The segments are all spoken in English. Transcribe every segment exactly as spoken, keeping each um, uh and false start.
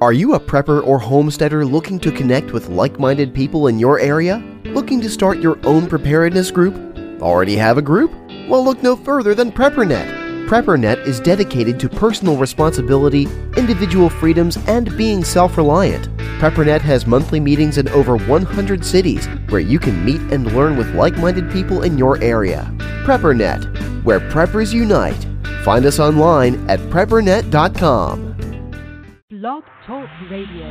Are you a prepper or homesteader looking to connect with like-minded people in your area? Looking to start your own preparedness group? Already have a group? Well, look no further than PrepperNet. PrepperNet is dedicated to personal responsibility, individual freedoms, and being self-reliant. PrepperNet has monthly meetings in over one hundred cities where you can meet and learn with like-minded people in your area. PrepperNet, where preppers unite. Find us online at prepper net dot com. Log Talk Radio.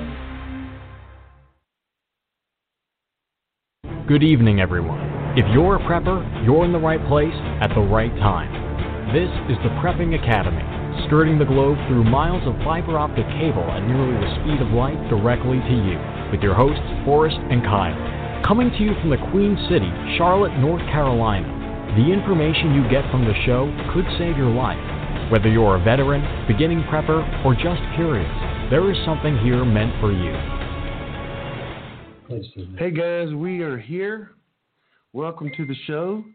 Good evening, everyone. If you're a prepper, you're in the right place at the right time. This is the Prepping Academy, skirting the globe through miles of fiber optic cable at nearly the speed of light directly to you, with your hosts Forrest and Kyle. Coming to you from the Queen City, Charlotte, North Carolina, the information you get from the show could save your life. Whether you're a veteran, beginning prepper, or just curious, there is something here meant for you. Hey guys, we are here. Welcome to the show.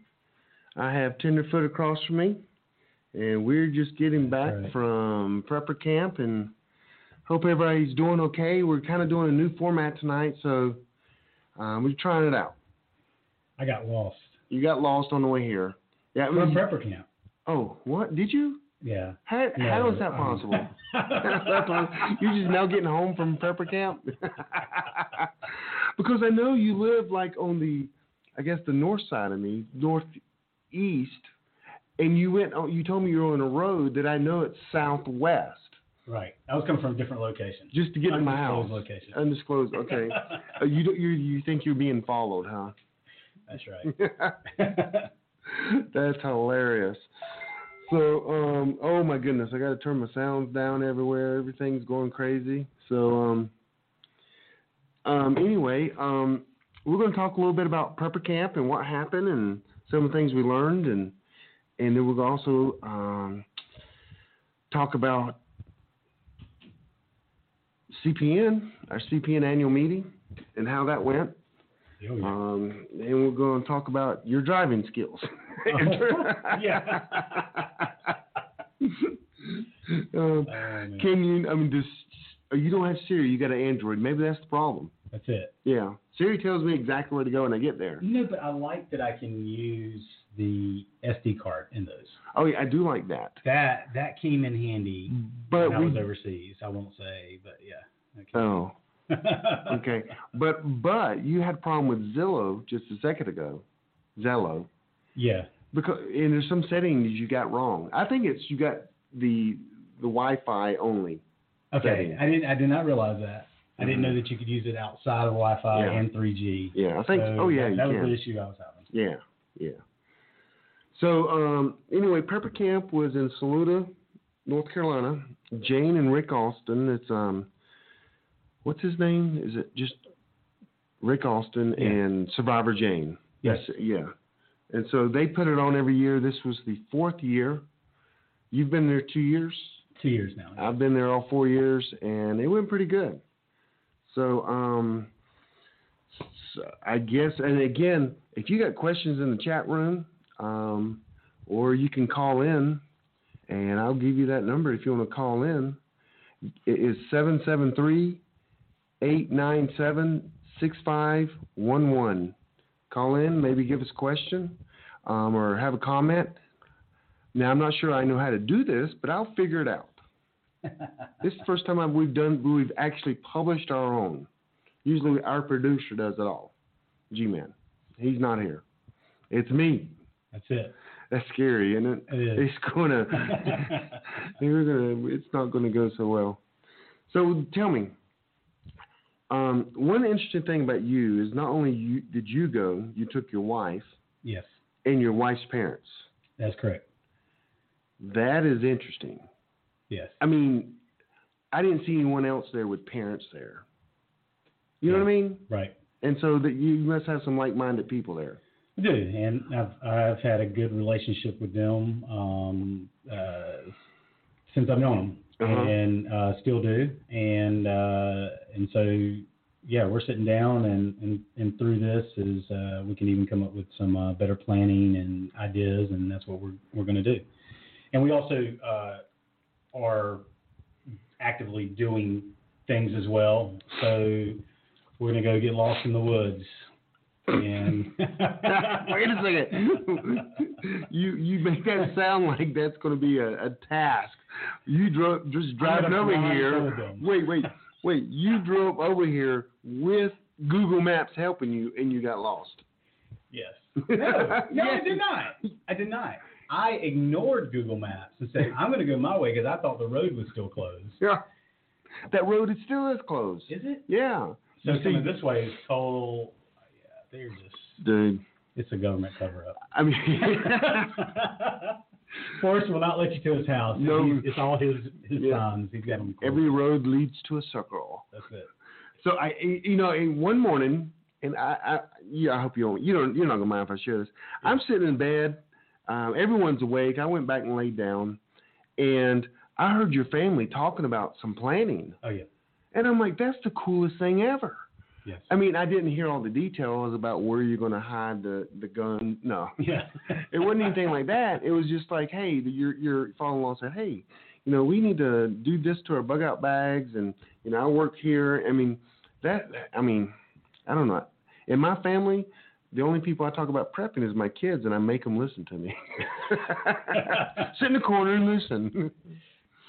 I have Tenderfoot across from me, and we're just getting back right. from Prepper Camp, and hope everybody's doing okay. We're kind of doing a new format tonight, so um, we're trying it out. I got lost. You got lost on the way here. Yeah, from Prepper Camp. Oh, what? Did you? Yeah. How, no, how is that possible? Um, You're just now getting home from prepper camp? Because I know you live like on the, I guess the north side of me, northeast, and you went. You told me you were on a road that I know it's southwest. Right. I was coming from a different location. Just to get in my house. Undisclosed location. Undisclosed. Okay. uh, you don't. You you think you're being followed, huh? That's right. That's hilarious. So, um, oh my goodness, I got to turn my sounds down everywhere. Everything's going crazy. So, um, um, anyway, um, we're going to talk a little bit about Prepper Camp and what happened and some of the things we learned. And, and then we'll also um, talk about C P N, our C P N annual meeting, and how that went. Oh, yeah. Um, and we're going to talk about your driving skills. yeah. um, oh, can you? I mean, this, you don't have Siri. You got an Android. Maybe that's the problem. That's it. Yeah. Siri tells me exactly where to go, and I get there. No, but I like that I can use the S D card in those. Oh yeah, I do like that. That that came in handy. But when we, I was overseas. I won't say, but yeah. Okay. Oh. okay, but but you had a problem with Zillow just a second ago, Zello. Yeah. Because and there's some settings you got wrong. I think it's you got the the Wi-Fi only. Okay, setting. I didn't I did not realize that. Mm-hmm. I didn't know that you could use it outside of Wi-Fi yeah. and three G. Yeah, I think. So oh yeah, that, you that can. was the issue I was having. Yeah, yeah. So um, anyway, Prepper Camp was in Saluda, North Carolina. Jane and Rick Austin. It's um. What's his name? Is it just Rick Austin yeah. and Survivor Jane? Yes. Yeah. And so they put it on every year. This was the fourth year. You've been there two years? Two years now. Yeah. I've been there all four years, and it went pretty good. So, um, so I guess, and again, if you got questions in the chat room, um, or you can call in, and I'll give you that number if you want to call in. It is seven seven three eight nine seven, six five one one. Call in, maybe give us a question um, or have a comment. Now, I'm not sure I know how to do this, but I'll figure it out. This is the first time I've, we've done, we've actually published our own. Usually our producer does it all. G-Man. He's not here. It's me. That's it. That's scary, isn't it? It is. It's going to, it's not going to go so well. So tell me. Um, one interesting thing about you is not only you, did you go, you took your wife. Yes. And your wife's parents. That's correct. That is interesting. Yes. I mean, I didn't see anyone else there with parents there. You know yeah. what I mean? Right. And so that you must have some like-minded people there. I do, and I've, I've had a good relationship with them um, uh, since I've known them. Uh-huh. And uh, still do, and uh, and so yeah, we're sitting down, and, and, and through this is uh, we can even come up with some uh, better planning and ideas, and that's what we're we're going to do. And we also uh, are actively doing things as well. So we're going to go get lost in the woods. And wait a second. You you make that sound like that's going to be a, a task. You drove just driving over here. Wait, wait, wait. You drove over here with Google Maps helping you, and you got lost. Yes. No, no, yes. I did not. I did not. I ignored Google Maps and said, I'm going to go my way because I thought the road was still closed. Yeah. That road is still is closed. Is it? Yeah. So see, coming this way is total. Oh, yeah, they're just. Dude. It's a government cover-up. I mean, Forrest will not let you to his house. No, he, it's all his his yeah. signs. He's got them. Every road leads to a circle. That's it. So I, you know, one morning, and I, I yeah, I hope you don't, you don't, you're not gonna mind if I share this. Yeah. I'm sitting in bed. Um, everyone's awake. I went back and laid down, and I heard your family talking about some planning. Oh yeah. And I'm like, that's the coolest thing ever. Yes. I mean, I didn't hear all the details about where you're going to hide the, the gun. No. Yeah. It wasn't anything like that. It was just like, hey, the, your your father-in-law said, hey, you know, we need to do this to our bug-out bags, and, you know, I work here. I mean, that, I mean, I don't know. In my family, the only people I talk about prepping is my kids, and I make them listen to me. Sit in the corner and listen.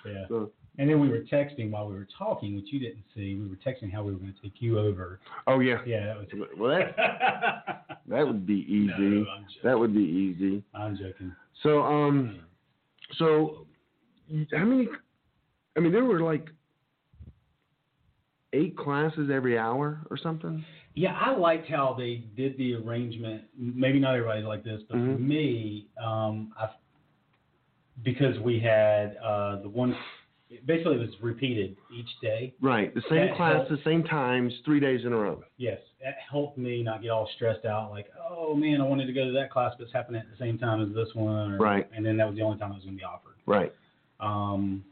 Yeah. So, and then we were texting while we were talking, which you didn't see. We were texting how we were going to take you over. Oh, yeah. Yeah, that was it. Well, that, that would be easy. No, I'm joking. That would be easy. I'm joking. So, um, so how many – I mean, there were like eight classes every hour or something? Yeah, I liked how they did the arrangement. Maybe not everybody's like this, but mm-hmm. for me, um, I, because we had uh, the one – basically, it was repeated each day. Right. The same that class, helped, the same times, three days in a row. Yes. That helped me not get all stressed out like, oh, man, I wanted to go to that class, but it's happening at the same time as this one. Or, right. And then that was the only time it was going to be offered. Right. Um,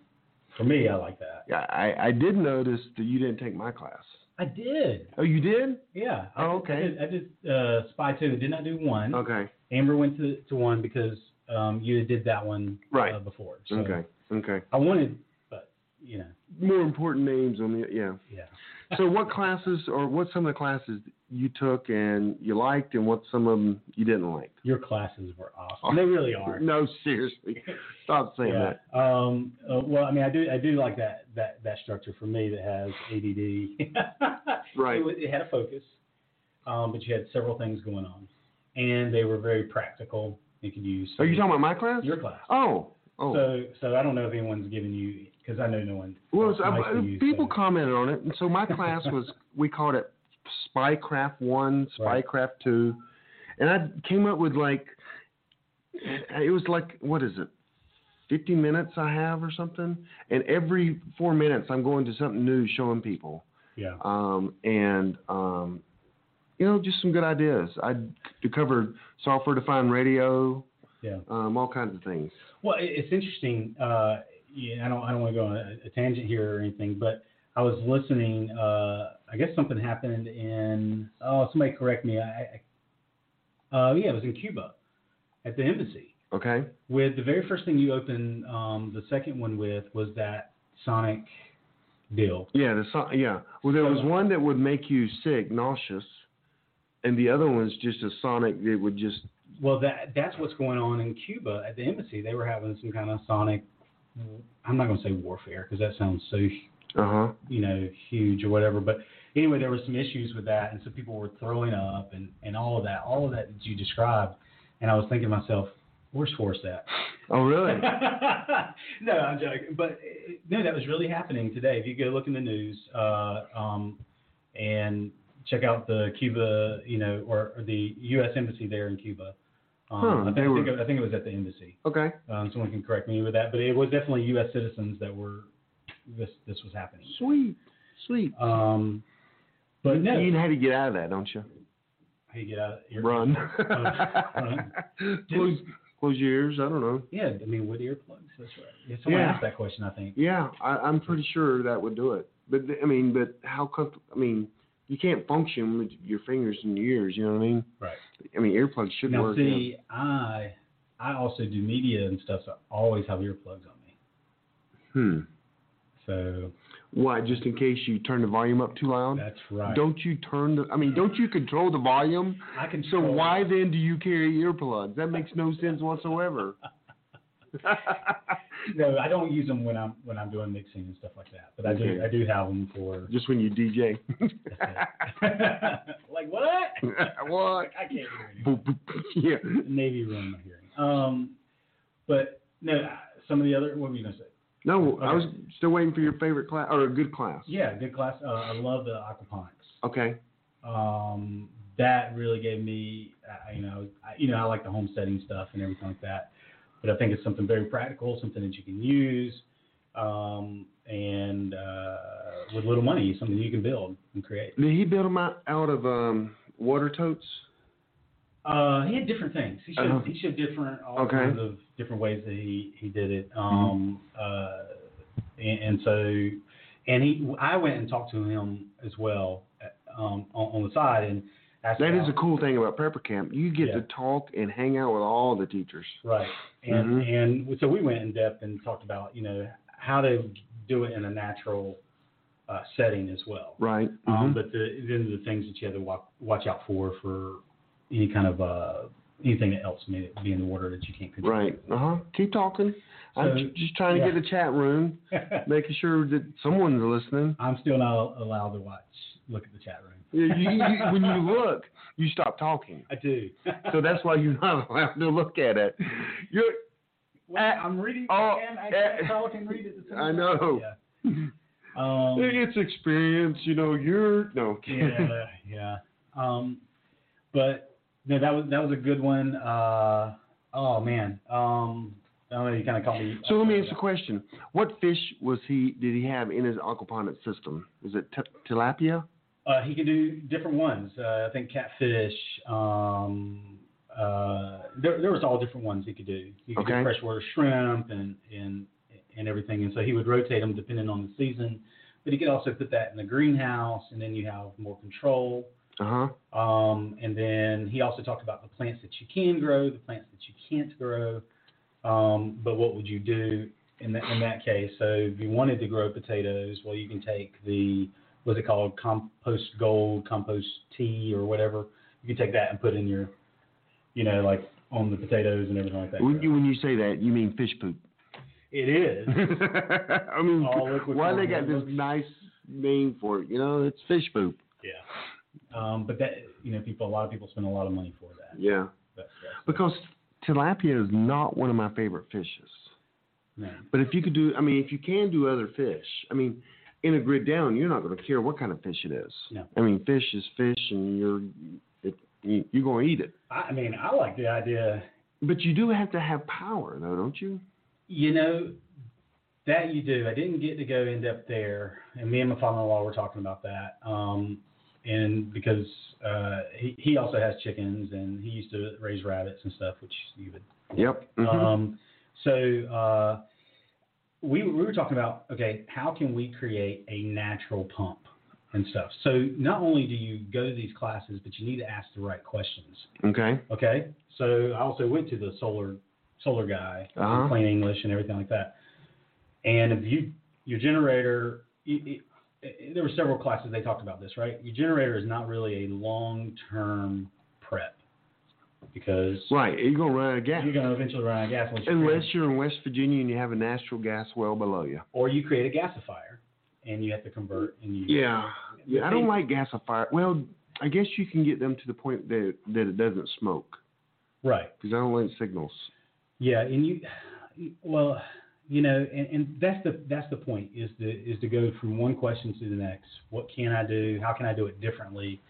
for me, I like that. Yeah, I, I did notice that you didn't take my class. I did. Oh, you did? Yeah. I oh, did, okay. I did, I did uh, Spy two. Did not do one. Okay. Amber went to, to one because um, you did that one right. uh, before. So okay. Okay. I wanted... Yeah. More important names on the yeah. Yeah. So what classes or what some of the classes you took and you liked and what some of them you didn't like? Your classes were awesome. They really are. No, seriously. Stop saying yeah. that. Um, uh, well, I mean, I do I do like that that, that structure for me that has A D D. Right. It, it had a focus, um, but you had several things going on, and they were very practical. You could use. Are you talking about my class? Your class. Oh. Oh. So so I don't know if anyone's giving you. Because I know no one. Well, so nice I, use, people so. commented on it, and so my class was we called it Spycraft One, Spycraft right. Two, and I came up with like it was like what is it, fifty minutes I have or something, and every four minutes I'm going to something new, showing people. Yeah. Um and um, you know, just some good ideas. I covered software-defined radio. Yeah. Um, all kinds of things. Well, it's interesting. Uh, Yeah, I don't. I don't want to go on a, a tangent here or anything, but I was listening. Uh, I guess something happened in. Oh, somebody correct me. I, I, uh, yeah, it was in Cuba, at the embassy. Okay. With the very first thing you opened, um, the second one with was that Sonic deal. Yeah, the so- yeah. Well, there so, was one that would make you sick, nauseous, and the other one's just a Sonic that would just. Well, that that's what's going on in Cuba at the embassy. They were having some kind of Sonic. I'm not going to say warfare because that sounds so, uh-huh. you know, huge or whatever. But anyway, there were some issues with that, and some people were throwing up and, and all of that, all of that that you described. And I was thinking to myself, where's Force that? Oh, really? No, I'm joking. But no, that was really happening today. If you go look in the news uh, um, and check out the Cuba, you know, or, or the U S embassy there in Cuba. Um, huh, I, think, were... I, think it, I think it was at the embassy. Okay. Um, someone can correct me with that, but it was definitely U S citizens that were this. This was happening. Sweet, sweet. Um, but you, no, you know how to get out of that, don't you? How you get out? Of your run. uh, run. Close, close your ears. I don't know. Yeah, I mean, with earplugs. That's right. Yeah, someone yeah. asked that question, I think. Yeah, I, I'm pretty sure that would do it. But I mean, but how comfortable? I mean. You can't function with your fingers and your ears, you know what I mean? Right. I mean, earplugs should now, work. Now, see, yeah. I I also do media and stuff, so I always have earplugs on me. Hmm. So. Why? Just in case you turn the volume up too loud? That's right. Don't you turn the, I mean, don't you control the volume? I control. So why it. Then do you carry earplugs? That makes no sense whatsoever. No, I don't use them when I'm when I'm doing mixing and stuff like that. But I okay. do I do have them for just when you D J. Like what? What? I can't hear anything. Yeah. Navy ruined my hearing. Um, but no, some of the other. What were you gonna say? No, okay. I was still waiting for your favorite class or a good class. Yeah, good class. Uh, I love the aquaponics. Okay. Um, that really gave me, uh, you know, I, you know, I like the homesteading stuff and everything like that. But I think it's something very practical, something that you can use, um, and uh, with little money, something you can build and create. Did he build them out, out of um, water totes? Uh, he had different things. He showed, uh-huh. he showed different all okay. kinds of different ways that he, he did it. Um, mm-hmm. uh, and, and so, and he, I went and talked to him as well at, um, on, on the side and. That's that is the cool thing about Prepper Camp. You get yeah. to talk and hang out with all the teachers. Right. And mm-hmm. and so we went in depth and talked about, you know, how to do it in a natural uh, setting as well. Right. Um, mm-hmm. But the, then the things that you have to walk, watch out for, for any kind of uh, anything else may be in the water that you can't control. Right. Uh-huh. Keep talking. So, I'm just trying to yeah. get a chat room, making sure that someone's listening. I'm still not allowed to watch. Look at the chat room. Yeah, you, you, when you look, you stop talking. I do. So that's why you're not allowed to look at it. You're. Well, at, I'm reading. Oh, I, can, I can't talk and read it. I know. Yeah. Um, it's experience, you know. You're no. Yeah, yeah. Um, but no, that was that was a good one. Uh, oh man. Um, I don't know. You kind of caught me. So let me ask a question. What fish was he? Did he have in his aquaponics system? Is it t- tilapia? Uh, he can do different ones. Uh, I think catfish. Um, uh, there, there was all different ones he could do. He could okay. do freshwater shrimp and, and and everything. And so he would rotate them depending on the season. But he could also put that in the greenhouse, and then you have more control. Uh-huh. Um, and then he also talked about the plants that you can grow, the plants that you can't grow. Um, but what would you do in that in that case? So if you wanted to grow potatoes, well, you can take the what's it called, compost gold, compost tea, or whatever. You can take that and put in your, you know, like on the potatoes and everything like that. When you, when you say that, you mean fish poop. It is. I mean, why they got this nice name for it? You know, it's fish poop. Yeah. Um, but that, you know, people, a lot of people spend a lot of money for that. Yeah. That's, that's because tilapia is not one of my favorite fishes. No. But if you could do, I mean, if you can do other fish, I mean, in a grid down, you're not going to care what kind of fish it is. No. I mean, fish is fish, and you're it, you, you're going to eat it. I mean, I like the idea. But you do have to have power, though, don't you? You know, that you do. I didn't get to go in depth there, and me and my father-in-law were talking about that. Um, and because uh, he, he also has chickens, and he used to raise rabbits and stuff, which you would. Yep. Mm-hmm. Um, so. Uh, We we were talking about, okay, how can we create a natural pump and stuff? So not only do you go to these classes, but you need to ask the right questions. Okay. Okay. So I also went to the solar solar guy, uh-huh. plain English and everything like that. And if you your generator, it, it, it, there were several classes they talked about this, right? Your generator is not really a long-term prep. Because right, you're gonna run out of gas. You're gonna eventually run out of gas unless, you unless you're in West Virginia and you have a natural gas well below you, or you create a gasifier and you have to convert. And you yeah, yeah. I don't like gasifier. Well, I guess you can get them to the point that that it doesn't smoke. Right. Because I don't like signals. Yeah, and you, well, you know, and, and that's the that's the point is the is to go from one question to the next. What can I do? How can I do it differently?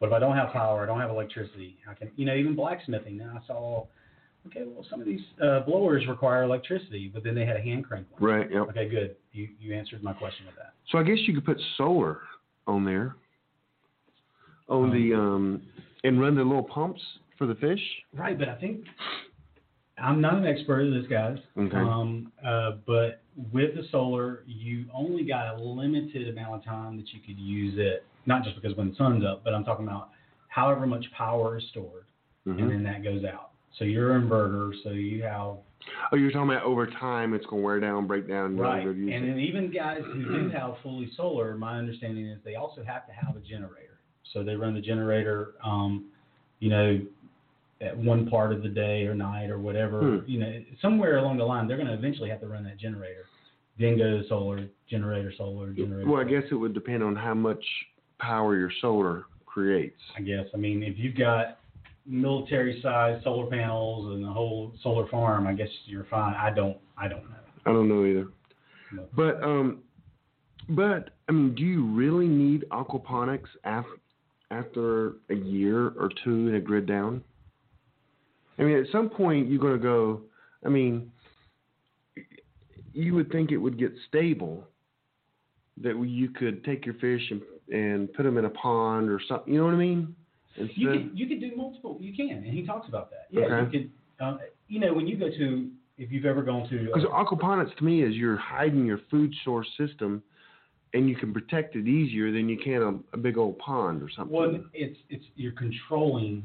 What if I don't have power? I don't have electricity. I can, you know, even blacksmithing. Now I saw, okay, well, some of these uh, blowers require electricity, but then they had a hand crank one. Right. Yep. Okay, good. You you answered my question with that. So I guess you could put solar on there, on um, the um, and run the little pumps for the fish. Right, but I think I'm not an expert at this, guys. Okay. Um, uh, but with the solar, you only got a limited amount of time that you could use it. Not just because when the sun's up, but I'm talking about however much power is stored, mm-hmm. and then that goes out. So you're an inverter, so you have... Oh, you're talking about over time it's going to wear down, break down. Right. And then even guys who do have fully solar, my understanding is they also have to have a generator. So they run the generator, um, you know, at one part of the day or night or whatever. Hmm. You know, somewhere along the line, they're going to eventually have to run that generator. Then go to solar, generator, solar, generator. Well, I guess it would depend on how much power your solar creates. I guess. I mean, if you've got military-sized solar panels and a whole solar farm, I guess you're fine. I don't, I don't know. I don't know either. No. But, um, but I mean, do you really need aquaponics af- after a year or two in a grid down? I mean, at some point you're going to go. I mean, you would think it would get stable, that you could take your fish and and put them in a pond or something. You know what I mean? Instead. You can you can do multiple. You can, and he talks about that. Yeah, okay. You could. Um, you know, when you go to, if you've ever gone to, because uh, aquaponics to me is you're hiding your food source system, and you can protect it easier than you can a, a big old pond or something. Well, it's it's you're controlling.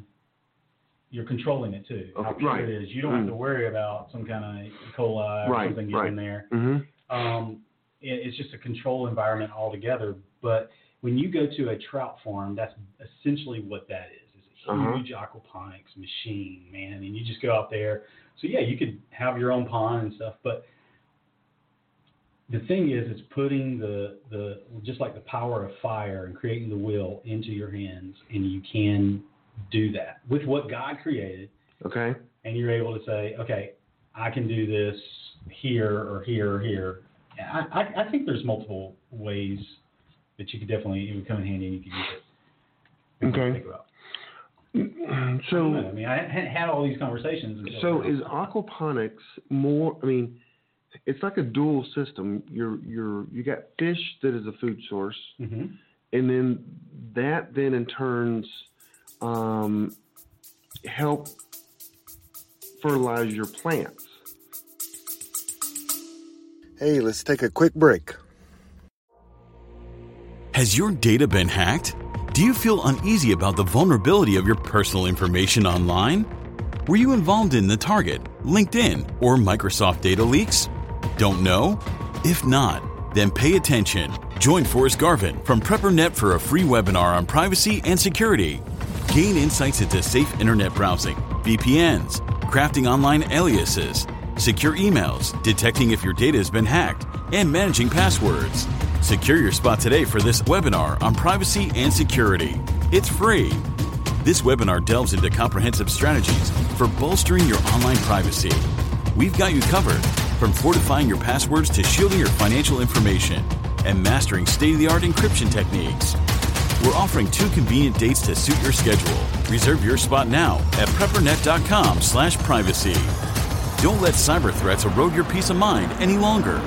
You're controlling it too. Okay, how pure right. it is. You don't mm. have to worry about some kind of E. coli or right, something getting right. in there. Mm-hmm. Um, it, it's just a control environment altogether. But when you go to a trout farm, that's essentially what that is. It's a huge uh-huh. aquaponics machine, man. And you just go out there. So yeah, you could have your own pond and stuff. But the thing is, it's putting the the just like the power of fire and creating the will into your hands, and you can do that with what God created. Okay. And you're able to say, okay, I can do this here or here or here. I, I, I think there's multiple ways that you could definitely, it would come in handy and you could use it. Okay. It so, I, I mean, I had all these conversations. So is aquaponics more, I mean, it's like a dual system. You're, you're, you got fish that is a food source. Mm-hmm. And then that then in turns, Um, help fertilize your plants. Hey, let's take a quick break. Has your data been hacked? Do you feel uneasy about the vulnerability of your personal information online? Were you involved in the Target, LinkedIn, or Microsoft data leaks? Don't know? If not, then pay attention. Join Forrest Garvin from PrepperNet for a free webinar on privacy and security. Gain insights into safe internet browsing, V P Ns, crafting online aliases, secure emails, detecting if your data has been hacked, and managing passwords. Secure your spot today for this webinar on privacy and security. It's free. This webinar delves into comprehensive strategies for bolstering your online privacy. We've got you covered, from fortifying your passwords to shielding your financial information and mastering state-of-the-art encryption techniques. We're offering two convenient dates to suit your schedule. Reserve your spot now at PrepperNet.com slash privacy. Don't let cyber threats erode your peace of mind any longer.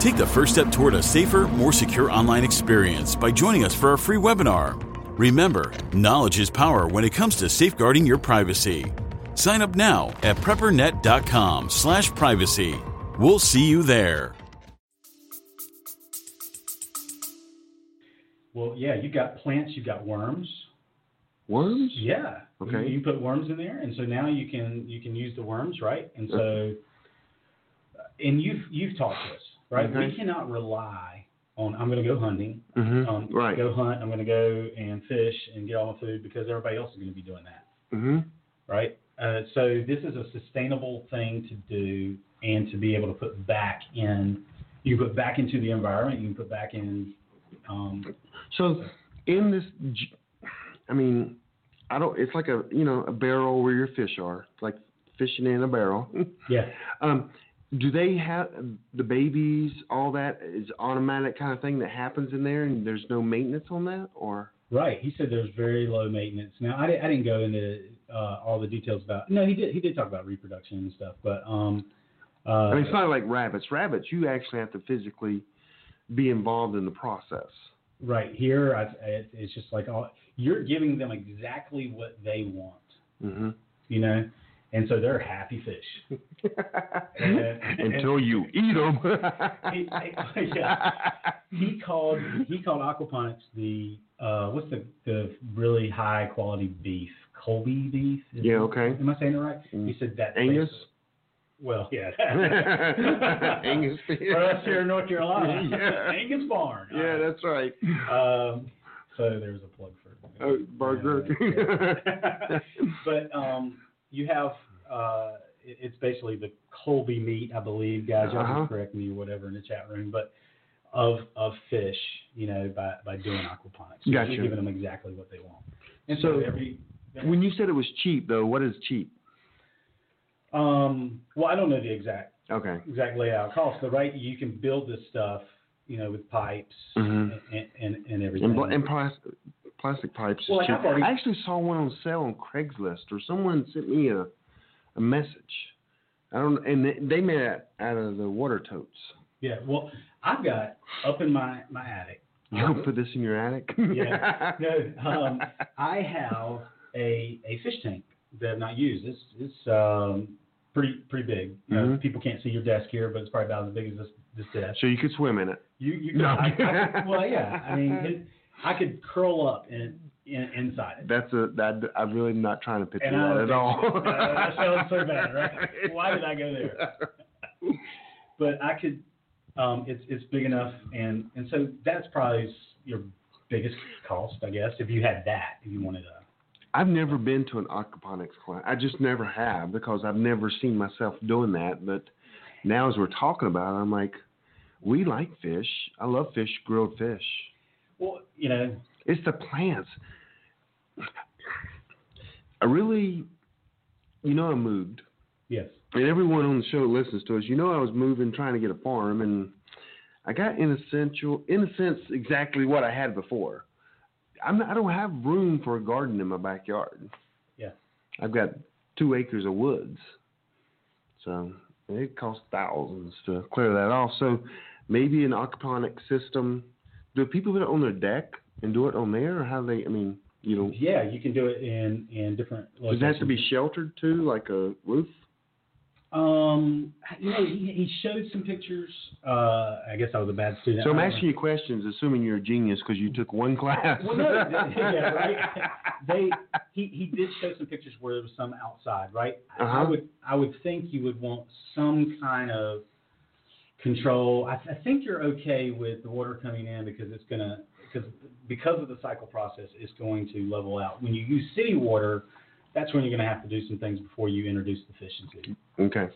Take the first step toward a safer, more secure online experience by joining us for our free webinar. Remember, knowledge is power when it comes to safeguarding your privacy. Sign up now at PrepperNet.com slash privacy. We'll see you there. Well, yeah, you've got plants, you've got worms. Worms? Yeah. Okay. You, you put worms in there, and so now you can you can use the worms, right? And so, and you've you've taught this, right? Okay. We cannot rely on I'm going to go hunting, mm-hmm. um, right? Go hunt. I'm going to go and fish and get all my food because everybody else is going to be doing that, mm-hmm. right? Uh, so this is a sustainable thing to do and to be able to put back in. You put back into the environment. You can put back in. Um, so in this, I mean, I don't, it's like a, you know, a barrel where your fish are. It's like fishing in a barrel. Yeah. Um, do they have the babies, all that is automatic kind of thing that happens in there and there's no maintenance on that or? Right. He said there's very low maintenance. Now I, I didn't go into uh, all the details about, no, he did, he did talk about reproduction and stuff, but, um, uh, I mean, it's not like rabbits, rabbits, you actually have to physically be involved in the process. Right here, I, it, it's just like all, you're giving them exactly what they want. Mm-hmm. You know, And so they're happy fish. and, and, Until you eat them. he, yeah. he called he called aquaponics the uh, what's the the really high quality beef? Kobe beef. Is yeah. It, okay. Am I saying it right? Mm. He said that. Angus. Place, well, yeah. Angus. For us here in North Carolina, yeah. Angus Barn. Yeah, right. That's right. Um, so there was a plug for it. Oh, burger. Yeah, but. Um, You have, uh, it's basically the Colby meat, I believe, guys. Y'all uh-huh. can correct me or whatever in the chat room, but of of fish, you know, by, by doing aquaponics. So gotcha. You're giving them exactly what they want. And so, so every, when you said it was cheap, though, what is cheap? Um, well, I don't know the exact okay exact layout cost, but right, you can build this stuff, you know, with pipes mm-hmm. and, and and everything. And, and plastic. Plastic pipes well, is cheap. Already... I actually saw one on sale on Craigslist, or someone sent me a a message. I don't, and they, they made it out of the water totes. Yeah, well, I've got up in my, my attic. You don't put this in your attic? Yeah, no. Um, I have a a fish tank that I've not used. It's it's um pretty pretty big. You know, mm-hmm. people can't see your desk here, but it's probably about as big as this this desk. So you could swim in it. You you could, no. I, I, well yeah, I mean. It, I could curl up in, in, inside it. That's a that I'm really not trying to picture and that at all. uh, that sounds so bad, right? Why did I go there? But I could. Um, it's it's big enough, and, and so that's probably your biggest cost, I guess, if you had that, if you wanted a. I've never been to an aquaponics class. I just never have because I've never seen myself doing that. But now as we're talking about it, I'm like, we like fish. I love fish, grilled fish. Well, you know, it's the plants. I really, you know, I moved. Yes. And everyone on the show listens to us. You know, I was moving, trying to get a farm, and I got in essential, in a sense, exactly what I had before. I'm not, I don't have room for a garden in my backyard. Yeah. I've got two acres of woods, so it costs thousands to clear that off. So maybe an aquaponic system. Do people do it on their deck and do it on there, or how they? I mean, you know. Yeah, you can do it in, in different locations. Does it have to be sheltered too, like a roof? Um, you know, he, he showed some pictures. Uh, I guess I was a bad student. So I'm asking you questions, assuming you're a genius because you took one class. Well, no, yeah, right. They he, he did show some pictures where there was some outside, right? Uh-huh. I would I would think you would want some kind of. Control. I, th- I think you're okay with the water coming in because it's gonna because because of the cycle process, it's going to level out. When you use city water, that's when you're gonna have to do some things before you introduce the fish into it. Okay.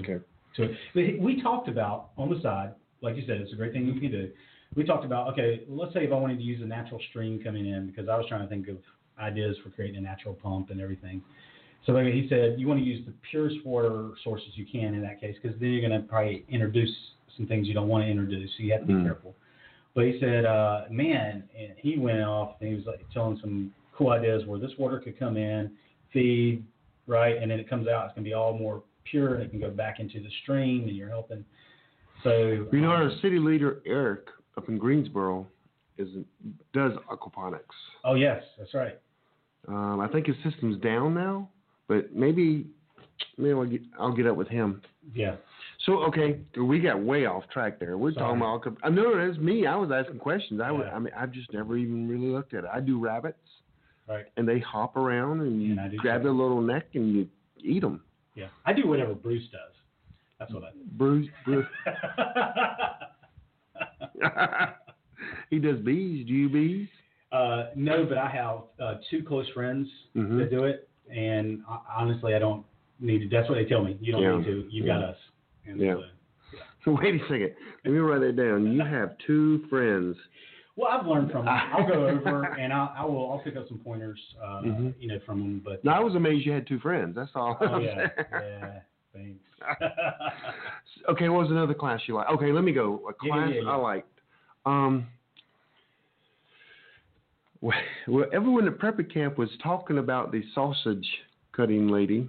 Okay. So, but we talked about on the side, like you said, it's a great thing you can do. We talked about okay, let's say if I wanted to use a natural stream coming in because I was trying to think of ideas for creating a natural pump and everything. So like he said, you want to use the purest water sources you can in that case, because then you're going to probably introduce some things you don't want to introduce, so you have to be mm. careful. But he said, uh, man, and he went off and he was like telling some cool ideas where this water could come in, feed, right, and then it comes out. It's going to be all more pure, and it can go back into the stream, and you're helping. So you know, um, our city leader Eric up in Greensboro is does aquaponics. Oh yes, that's right. Um, I think his system's down now. But maybe, maybe I'll get, I'll get up with him. Yeah. So, okay, we got way off track there. We're Sorry. talking about – no, that's me. I was asking questions. I, yeah. would, I mean, I've just never even really looked at it. I do rabbits. Right. And they hop around, and you and grab their little neck, and you eat them. Yeah. I do whatever Bruce does. That's what I do. Bruce. Bruce. He does bees. Do you bees? Uh, no, but I have uh, two close friends mm-hmm. that do it. And honestly, I don't need to. That's what they tell me. You don't yeah. need to. You yeah. got us. And yeah. So, yeah. Wait a second. Let me write that down. You have two friends. Well, I've learned from them. I'll go over and I'll, I will. I'll pick up some pointers, uh, mm-hmm. you know, from them. But no, I was amazed you had two friends. That's all. Oh yeah. yeah. Thanks. Okay. What was another class you liked? Okay, let me go. A class yeah, yeah, yeah. I liked. Um. Well, everyone at Prepper Camp was talking about the sausage cutting lady.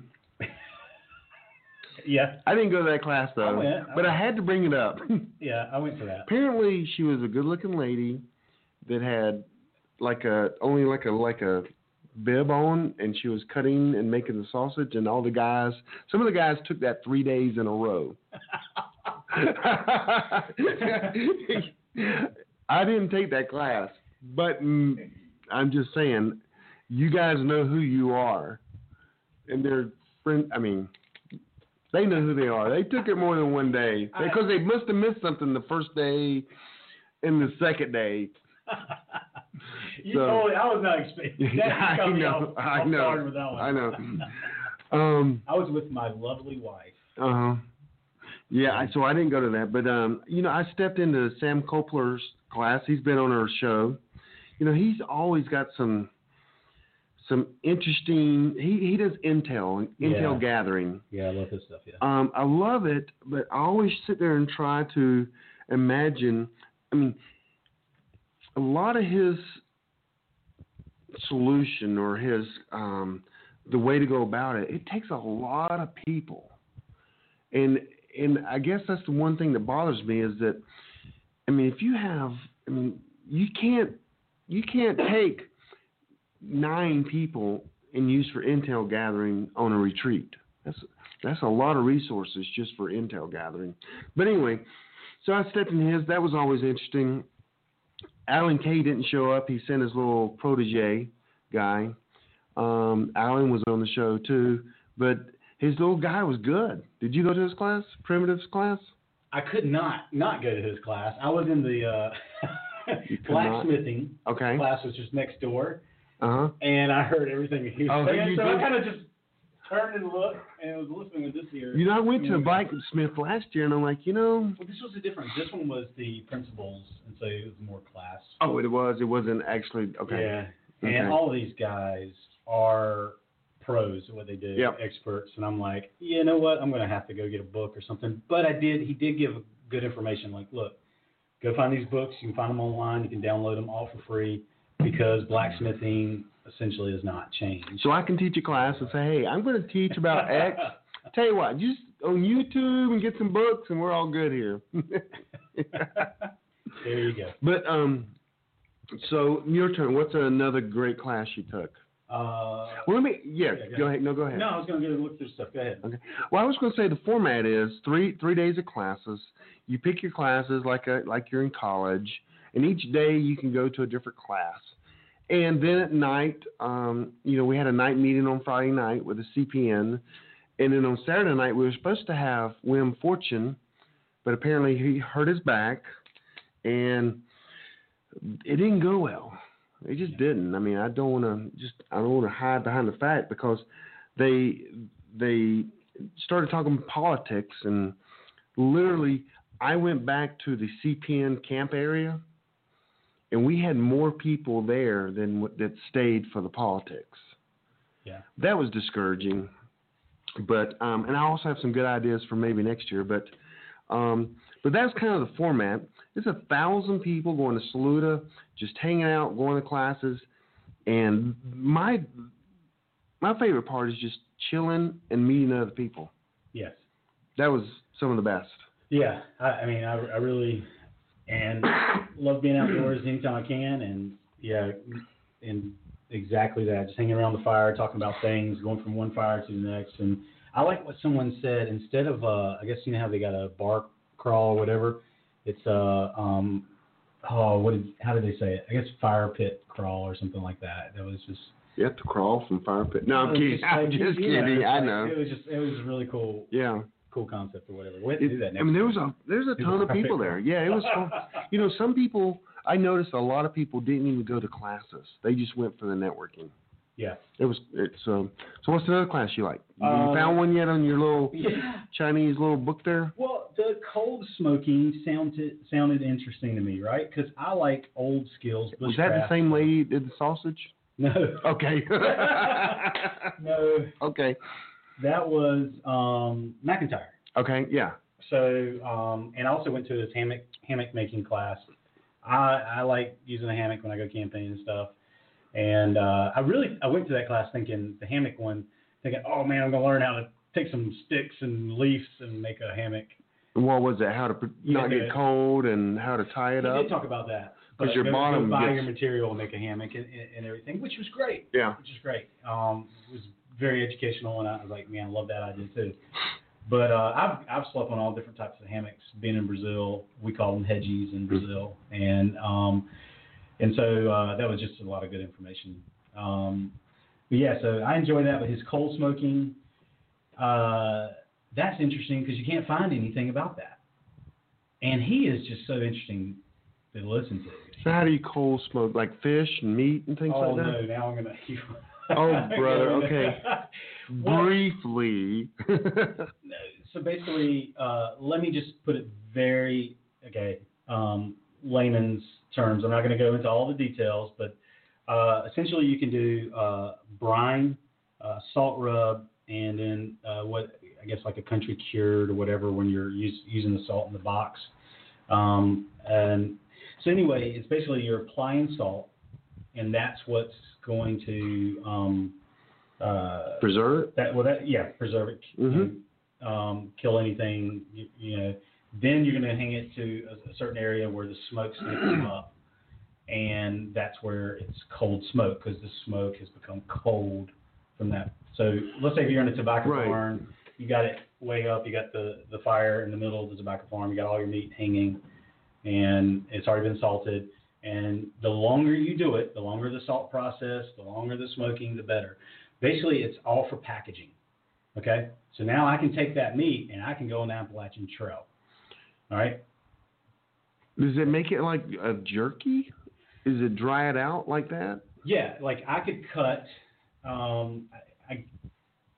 Yeah. I didn't go to that class, though. I went, I but went. I had to bring it up. Yeah, I went to that. Apparently, she was a good-looking lady that had, like, a only, like, a like a bib on, and she was cutting and making the sausage, and all the guys, some of the guys took that three days in a row. I didn't take that class, but mm, I'm just saying, you guys know who you are, and they're friend. I mean, they know who they are. They took it more than one day because they must have missed something the first day and the second day. You so, totally, I was not expecting that. I know, off, I, off know with that one. I know. Um, I was with my lovely wife. Uh huh. Yeah, I, so I didn't go to that, but um, you know, I stepped into Sam Kopler's class. He's been on our show. You know, he's always got some some interesting. He, he does intel and intel yeah. gathering. Yeah, I love his stuff. Yeah. Um, I love it, but I always sit there and try to imagine. I mean, a lot of his solution or his um, the way to go about it, it takes a lot of people, and and I guess that's the one thing that bothers me is that, I mean, if you have, I mean, you can't you can't take nine people and use for intel gathering on a retreat. That's that's a lot of resources just for intel gathering. But anyway, so I stepped in his. That was always interesting. Alan Kay didn't show up. He sent his little protege guy. Um, Alan was on the show too, but his little guy was good. Did you go to his class, Primitive's class? I could not not go to his class. I was in the uh, blacksmithing okay. class, which is next door, uh-huh. and I heard everything he was oh, saying, so did? I kind of just turned and looked, and I was listening to this year. You know, I went to a blacksmith last year, and I'm like, you know. Well, this was a different. This one was the principals, and so it was more class. Oh, it was. It wasn't actually, okay. Yeah, okay. And all these guys are pros at what they do, yep. experts, and I'm like, you know what, I'm going to have to go get a book or something. But I did, he did give good information, like, look, go find these books, you can find them online, you can download them all for free, because blacksmithing essentially has not changed. So I can teach a class and say, hey, I'm going to teach about X. Tell you what, just on YouTube and get some books, and we're all good here. There you go. But um, so your turn. What's another great class you took? Uh, well, let me. Yeah, yeah go, go ahead. ahead. No, go ahead. No, I was going to look through stuff. Go ahead. Okay. Well, I was going to say the format is three three days of classes. You pick your classes like a like you're in college, and each day you can go to a different class. And then at night, um, you know, we had a night meeting on Friday night with a C P N, and then on Saturday night we were supposed to have Wim Fortune, but apparently he hurt his back, and it didn't go well. They just didn't. I mean, I don't want to just I don't want to hide behind the fact because they they started talking politics, and literally I went back to the C P N camp area, and we had more people there than that stayed for the politics. Yeah, that was discouraging. But um, and I also have some good ideas for maybe next year. But um, but that's kind of the format. It's a thousand people going to Saluda, just hanging out, going to classes, and my my favorite part is just chilling and meeting other people. Yes, that was some of the best. Yeah, I, I mean, I, I really and love being outdoors anytime I can, and yeah, and exactly that, just hanging around the fire, talking about things, going from one fire to the next. And I like what someone said. Instead of uh, I guess you know how they got a bar crawl or whatever. It's a, um, oh, what did, how did they say it? I guess fire pit crawl or something like that. That was just. You have to crawl from fire pit. No, I'm kidding. I'm just kidding. I know. It was just, it was really cool. Yeah. Cool concept or whatever. We had to do that next time. I mean, there was a, there's a ton of people there. Yeah, it was fun. You know, some people, I noticed a lot of people didn't even go to classes. They just went for the networking. Yeah. It was, it's, um, so what's another class you like? You um, found one yet on your little yeah. Chinese little book there? Well, the cold smoking sounded, sounded interesting to me, right? Because I like old skills. Was that the same lady that did the sausage? No. Okay. No. Okay. That was um, McIntyre. Okay, yeah. So, um, and I also went to this hammock, hammock making class. I, I like using a hammock when I go camping and stuff. And uh, I really I went to that class thinking the hammock one, thinking, oh man, I'm gonna learn how to take some sticks and leaves and make a hammock. What was it? How to not yeah, get cold and how to tie it he up. He did talk about that. Because your mom buying gets... your material, make a hammock and, and everything, which was great. Yeah. Which is great. Um, it was very educational, and I was like, man, I love that idea too. But uh, I've I've slept on all different types of hammocks. Being in Brazil, we call them hedgies in Brazil, and um, and so uh, that was just a lot of good information. Um, but yeah, so I enjoy that. But his coal smoking, uh, that's interesting because you can't find anything about that. And he is just so interesting to listen to. So how do you coal smoke? Like fish and meat and things oh, like that? Oh, no, now I'm going to... Oh, brother, okay. Well, briefly. So basically, uh, let me just put it very, okay, um, layman's terms. I'm not going to go into all the details, but uh, essentially you can do uh, brine, uh, salt rub, and then uh, what I guess like a country cured or whatever when you're use, using the salt in the box. Um, and so anyway, it's basically you're applying salt, and that's what's going to um, uh, preserve it. That, well, that, yeah, preserve it. Mm-hmm. Um, kill anything, you, you know. Then you're going to hang it to a, a certain area where the smoke's going to come up, and that's where it's cold smoke because the smoke has become cold from that. So let's say if you're in a tobacco right. barn, you got it way up. You got the, the fire in the middle of the tobacco farm. You got all your meat hanging, and it's already been salted. And the longer you do it, the longer the salt process, the longer the smoking, the better. Basically, it's all for packaging, okay? So now I can take that meat, and I can go on the Appalachian Trail, all right? Does it make it like a jerky? Does it dry it out like that? Yeah, like I could cut um, – I,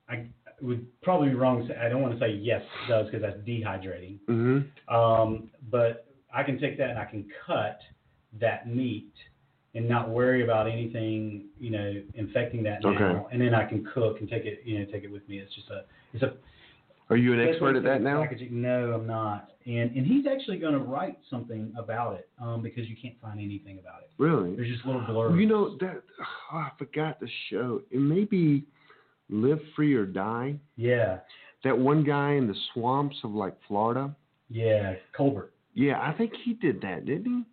I, I would probably be wrong. I don't want to say yes, it does, because that's dehydrating. Mm-hmm. Um, but I can take that and I can cut that meat and not worry about anything, you know, infecting that okay. now. And then I can cook and take it, you know, take it with me. It's just a, it's a. Are you an expert at that now? Packaging. No, I'm not. And and he's actually going to write something about it um, because you can't find anything about it. Really? There's just little blurbs. You know that oh, I forgot the show. It may be Live Free or Die. Yeah. That one guy in the swamps of like Florida. Yeah, Colbert. Yeah, I think he did that, didn't he?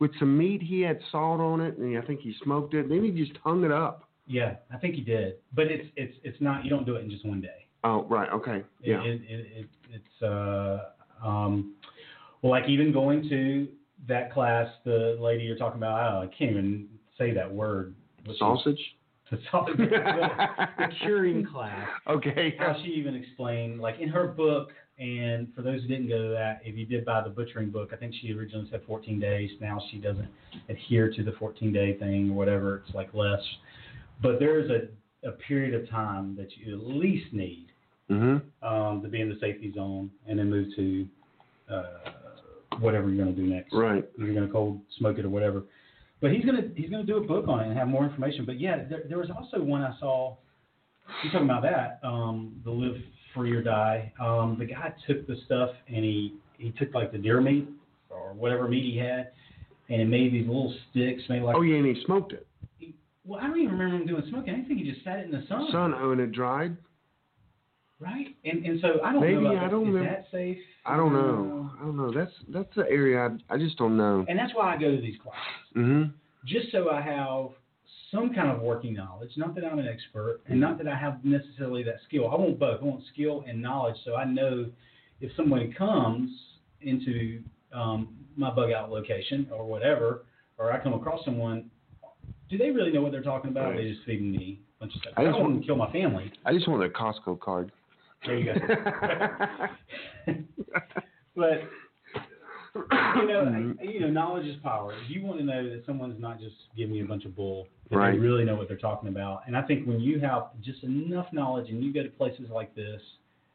With some meat, he had salt on it, and I think he smoked it. Maybe he just hung it up. Yeah, I think he did. But it's it's it's not. You don't do it in just one day. Oh, right. Okay. Yeah. It, it, it, it, it's uh um, well, like even going to that class, the lady you're talking about, I, don't know, I can't even say that word. Sausage. The sausage. The curing class. Okay. How she even explained, like in her book. And for those who didn't go to that, if you did buy the butchering book, I think she originally said fourteen days. Now she doesn't adhere to the fourteen-day thing or whatever. It's like less. But there is a, a period of time that you at least need mm-hmm. um, to be in the safety zone and then move to uh, whatever you're going to do next. Right. You're going to cold smoke it or whatever. But he's going to he's going to do a book on it and have more information. But, yeah, there, there was also one I saw. You're talking about that, um, the Live Free or Die. Um, the guy took the stuff and he, he took like the deer meat or whatever meat he had and made these little sticks. Made like, oh, yeah, and he smoked it. He, well, I don't even remember him doing smoking. I think he just sat it in the sun. Sun, oh, and it dried. Right? And and so I don't Maybe, know. Maybe, I don't know. Is that safe? I don't know. I don't know. That's that's the area I, I just don't know. And that's why I go to these classes. Mm-hmm. Just so I have some kind of working knowledge, not that I'm an expert, and not that I have necessarily that skill. I want both. I want skill and knowledge, so I know if someone comes into um, my bug out location or whatever, or I come across someone, do they really know what they're talking about? Right. Or they just feeding me a bunch of stuff. I, I don't want, want to kill my family. I just want their Costco card. There you go. But you know, you know, knowledge is power. You want to know that someone's not just giving you a bunch of bull, that right. they really know what they're talking about. And I think when you have just enough knowledge and you go to places like this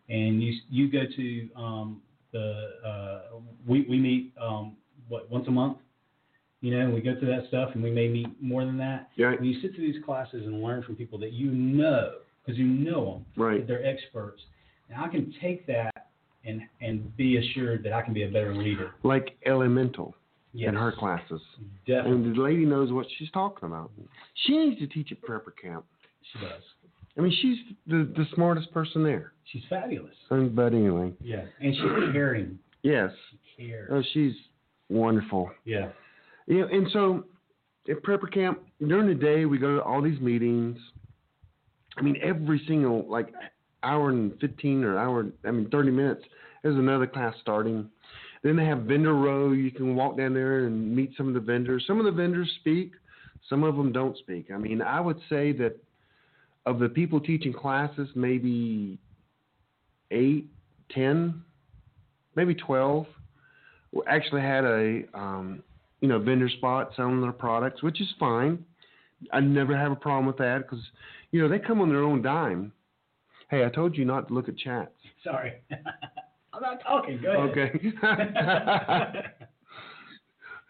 and you you go to um, the uh, – we, we meet, um, what, once a month, you know, and we go through that stuff and we may meet more than that. Yeah. When you sit through these classes and learn from people that you know because you know them, right. that they're experts, now I can take that And, and be assured that I can be a better leader. Like Elemental yes. in her classes. Definitely. And the lady knows what she's talking about. She needs to teach at Prepper Camp. She does. I mean, she's the, the smartest person there. She's fabulous. Um, but anyway. Yeah, and she's caring. Yes. She cares. Oh, she's wonderful. Yeah. You know, and so at Prepper Camp, during the day, we go to all these meetings. I mean, every single, like, hour and fifteen or hour, I mean, thirty minutes, there's another class starting. Then they have vendor row. You can walk down there and meet some of the vendors. Some of the vendors speak. Some of them don't speak. I mean, I would say that of the people teaching classes, maybe eight, ten, maybe twelve actually had a, um, you know, vendor spot selling their products, which is fine. I never have a problem with that because, you know, they come on their own dime. Hey, I told you not to look at chats. Sorry. I'm not talking. Go ahead. Okay.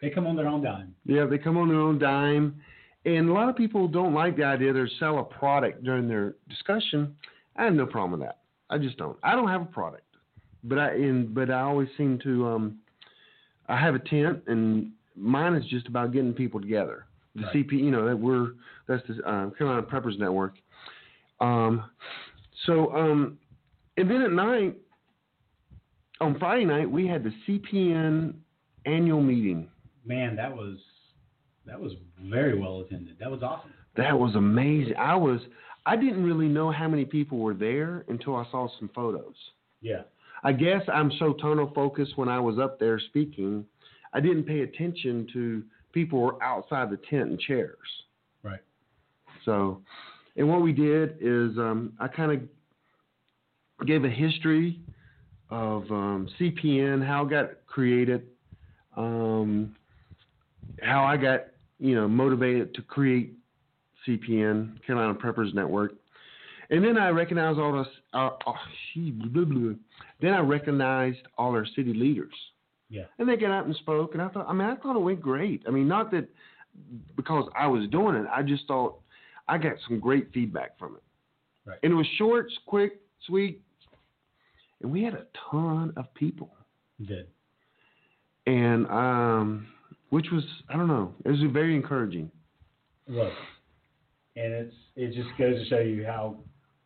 They come on their own dime. Yeah, they come on their own dime. And a lot of people don't like the idea they sell a product during their discussion. I have no problem with that. I just don't. I don't have a product. But I and, but I always seem to um, – I have a tent, and mine is just about getting people together. The right. C P, you know, that we're – that's the uh, Carolina Preppers Network. Um, so um, – and then at night, on Friday night, we had the C P N annual meeting. Man, that was – that was very well attended. That was awesome. That was amazing. I was, I didn't really know how many people were there until I saw some photos. Yeah. I guess I'm so tunnel focused when I was up there speaking, I didn't pay attention to people who were outside the tent and chairs. Right. So, and what we did is um, I kind of gave a history of um, C P N, how it got created, um, how I got, you know, motivated to create C P N, Carolina Preppers Network. And then I recognized all us. Uh, oh, then I recognized all our city leaders. Yeah. And they got out and spoke. And I thought, I mean, I thought it went great. I mean, not that because I was doing it. I just thought I got some great feedback from it. Right. And it was short, quick, sweet. And we had a ton of people. You did. And um. Which was, I don't know, it was very encouraging. Look, and it's it just goes to show you how,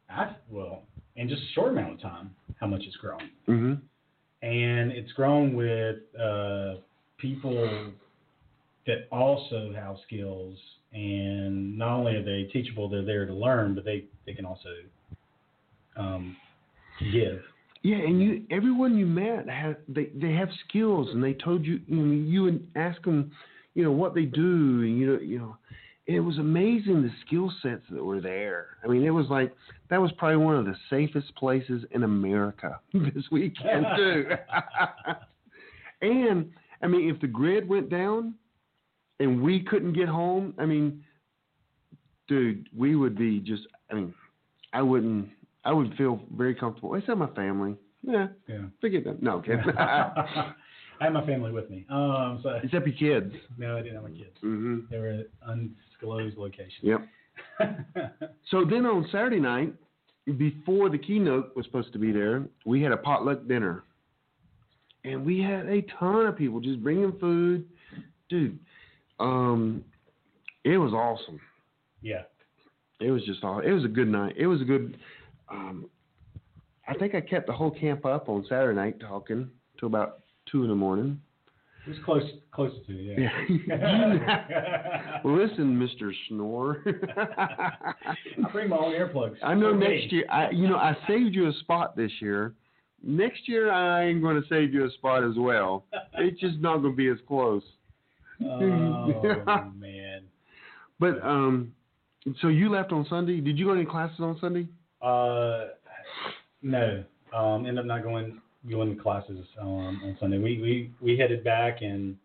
I, well, in just a short amount of time, how much it's grown. Mm-hmm. And it's grown with uh, people that also have skills, and not only are they teachable, they're there to learn, but they, they can also um, give. Yeah, and you, everyone you met, had, they, they have skills, and they told you, you know, you would ask them, you know, what they do, and you know, you know, it was amazing the skill sets that were there. I mean, it was like, that was probably one of the safest places in America this weekend, too. And, I mean, if the grid went down and we couldn't get home, I mean, dude, we would be just, I mean, I wouldn't. I would feel very comfortable. Except my family. Yeah. Yeah. Forget that. No, okay. I had my family with me. Um, so Except your kids. No, I didn't have my kids. Mm-hmm. They were at undisclosed locations. Yep. So then on Saturday night, before the keynote was supposed to be there, we had a potluck dinner. And we had a ton of people just bringing food. Dude, um, it was awesome. Yeah. It was just awesome. It was a good night. It was a good... Um, I think I kept the whole camp up on Saturday night talking till about two in the morning. It was close, close to yeah. yeah. Listen, Mister Snore. I bring my own earplugs. I know next year. I, you know, I saved you a spot this year. Next year, I ain't going to save you a spot as well. It's just not going to be as close. Oh man! But um, so you left on Sunday. Did you go to any classes on Sunday? Uh, no, um, ended up not going, going to classes, um, on Sunday. We, we, we headed back and,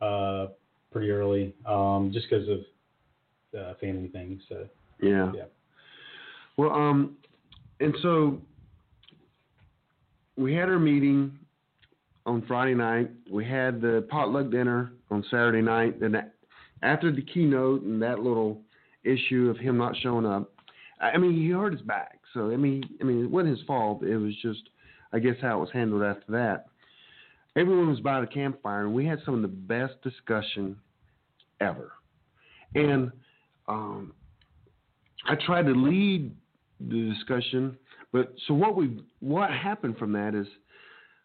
uh, pretty early, um, just cause of the family things. So, yeah. yeah. Well, um, and so we had our meeting on Friday night. We had the potluck dinner on Saturday night. And after the keynote and that little issue of him not showing up, I mean, he hurt his back, so I mean, I mean, it wasn't his fault. It was just, I guess, how it was handled after that. Everyone was by the campfire, and we had some of the best discussion ever. And um, I tried to lead the discussion, but so what we what happened from that is,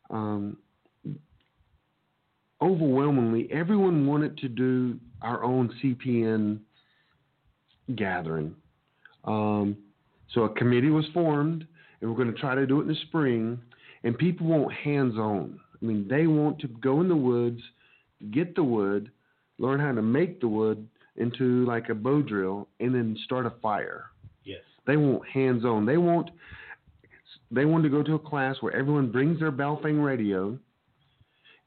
um, overwhelmingly, everyone wanted to do our own C P N gathering. Um, so a committee was formed, and we're going to try to do it in the spring. And people want hands-on. I mean, they want to go in the woods, get the wood, learn how to make the wood into like a bow drill, and then start a fire. Yes. They want hands-on. They want they want to go to a class where everyone brings their Balfang radio,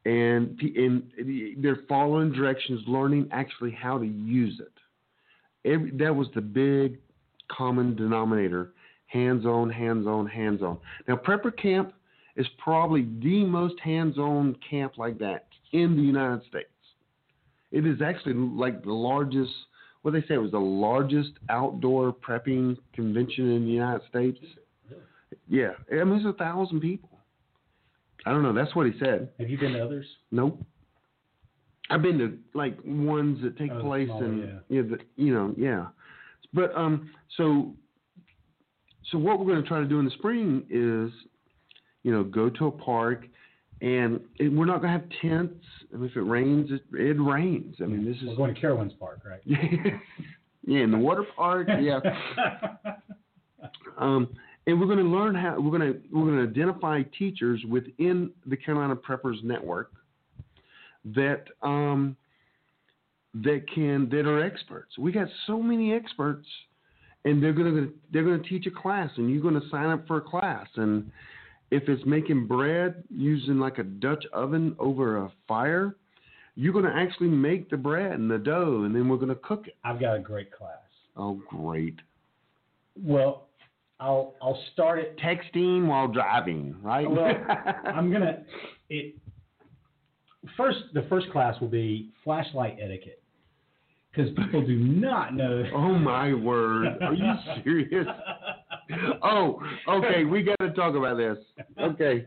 and, and they're following directions, learning actually how to use it. Every, that was the big common denominator, hands-on, hands-on, hands-on. Now, Prepper Camp is probably the most hands-on camp like that in the United States. It is actually like the largest, what they say was the largest outdoor prepping convention in the United States. Yeah. I mean, it's a thousand people. I don't know. That's what he said. Have you been to others? Nope. I've been to like ones that take oh, place smaller, and, yeah. Yeah, the, you know, yeah. But, um, so, so what we're going to try to do in the spring is, you know, go to a park, and it, we're not going to have tents. And if it rains, it, it rains. I mean, this is we're going to Carolyn's Park, right? Yeah, in the water park. Yeah. um, and we're going to learn how we're going to we're going to identify teachers within the Carolina Preppers Network that um, that can that are experts. We got so many experts, and they're going to they're going to teach a class, and you're going to sign up for a class. And if it's making bread using like a Dutch oven over a fire, you're going to actually make the bread and the dough, and then we're going to cook it. I've got a great class. Oh, great. Well, I'll I'll start it. Texting while driving, right? Well, I'm going to – it first. The first class will be flashlight etiquette, because people do not know. Oh, my word. Are you serious? Oh, okay. We got to talk about this. Okay.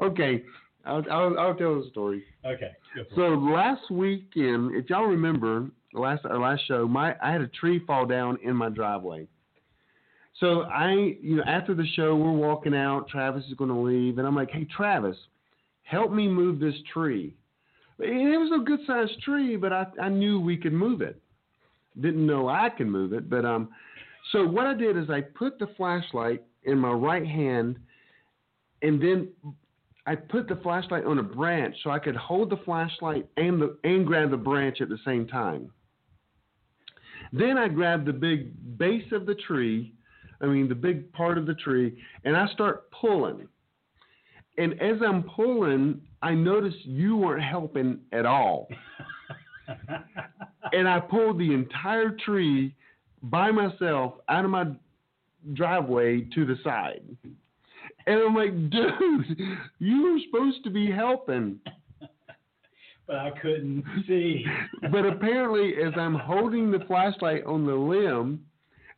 Okay. I'll, I'll, I'll tell the story. Okay. So it. last weekend, if y'all remember, last our last show, my I had a tree fall down in my driveway. So I, you know, after the show, we're walking out. Travis is going to leave, and I'm like, "Hey, Travis, help me move this tree." And it was a good-sized tree, but I, I knew we could move it. Didn't know I can move it, but um. So what I did is I put the flashlight in my right hand, and then I put the flashlight on a branch so I could hold the flashlight and the and grab the branch at the same time. Then I grabbed the big base of the tree, I mean the big part of the tree, and I start pulling. And as I'm pulling, I noticed you weren't helping at all. And I pulled the entire tree by myself out of my driveway to the side. And I'm like, dude, you were supposed to be helping. But I couldn't see. But apparently, as I'm holding the flashlight on the limb,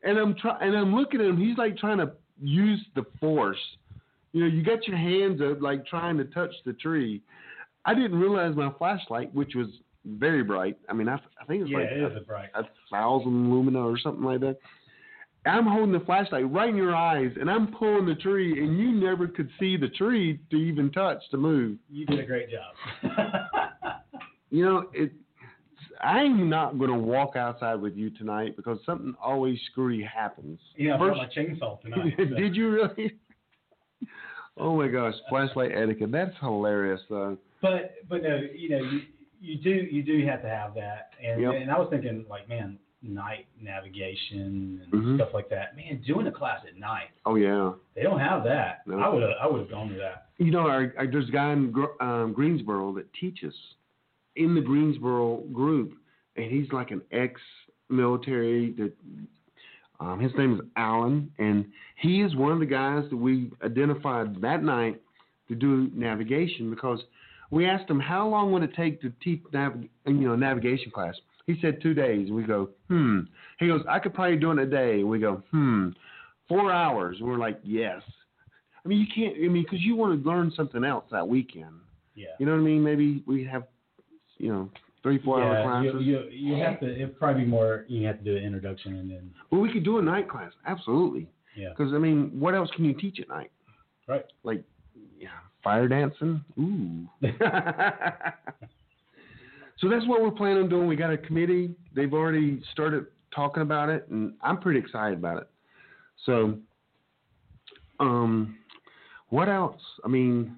and I'm try- and I'm looking at him, he's like trying to use the force. You know, you got your hands up, like trying to touch the tree. I didn't realize my flashlight, which was very bright. I mean, I, I think it's yeah, like it a, bright. a thousand lumina or something like that. I'm holding the flashlight right in your eyes, and I'm pulling the tree, and you never could see the tree to even touch to move. You did a great job. You know, it. I'm not going to walk outside with you tonight because something always screwy happens. Yeah, I brought my chainsaw tonight. So. Did you really? Oh my gosh, flashlight etiquette. That's hilarious, though. But but no, you know. You, You do, you do have to have that, and yep. and I was thinking like, man, night navigation and mm-hmm. stuff like that. Man, doing a class at night. Oh yeah. They don't have that. No. I would, I would have gone to that. You know, our, our, there's a guy in um, Greensboro that teaches in the Greensboro group, and he's like an ex-military. That um, his name is Alan, and he is one of the guys that we identified that night to do navigation because. We asked him, how long would it take to teach nav- you know, navigation class? He said two days. We go, hmm. He goes, I could probably do it in a day. We go, hmm. Four hours. We're like, yes. I mean, you can't, I mean, because you want to learn something else that weekend. Yeah. You know what I mean? Maybe we have, you know, three, four yeah, hour classes. You, you, you have to, it'd probably be more, you have to do an introduction and then. Well, we could do a night class. Absolutely. Yeah. Because, I mean, what else can you teach at night? Right. Like, yeah. Fire dancing? Ooh. So that's what we're planning on doing. We got a committee. They've already started talking about it, and I'm pretty excited about it. So um, what else? I mean,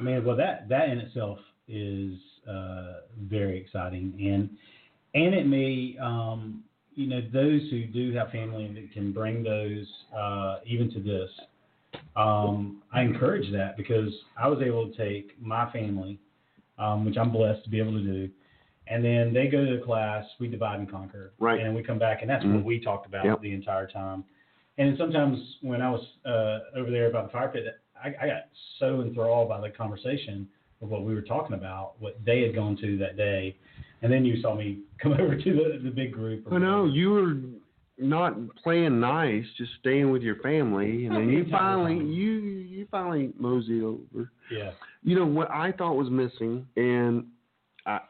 I mean, well, that, that in itself is uh, very exciting. And and it may, um, you know, those who do have family that can bring those uh, even to this, um, I encourage that, because I was able to take my family, um, which I'm blessed to be able to do, and then they go to the class, we divide and conquer. Right. And we come back, and that's mm-hmm. what we talked about yep. the entire time. And sometimes when I was uh, over there by the fire pit, I, I got so enthralled by the conversation of what we were talking about, what they had gone to that day. And then you saw me come over to the, the big group. Or oh, no, you were not playing nice, just staying with your family. And then you finally, you, you finally moseyed over. Yeah. You know, what I thought was missing, and I,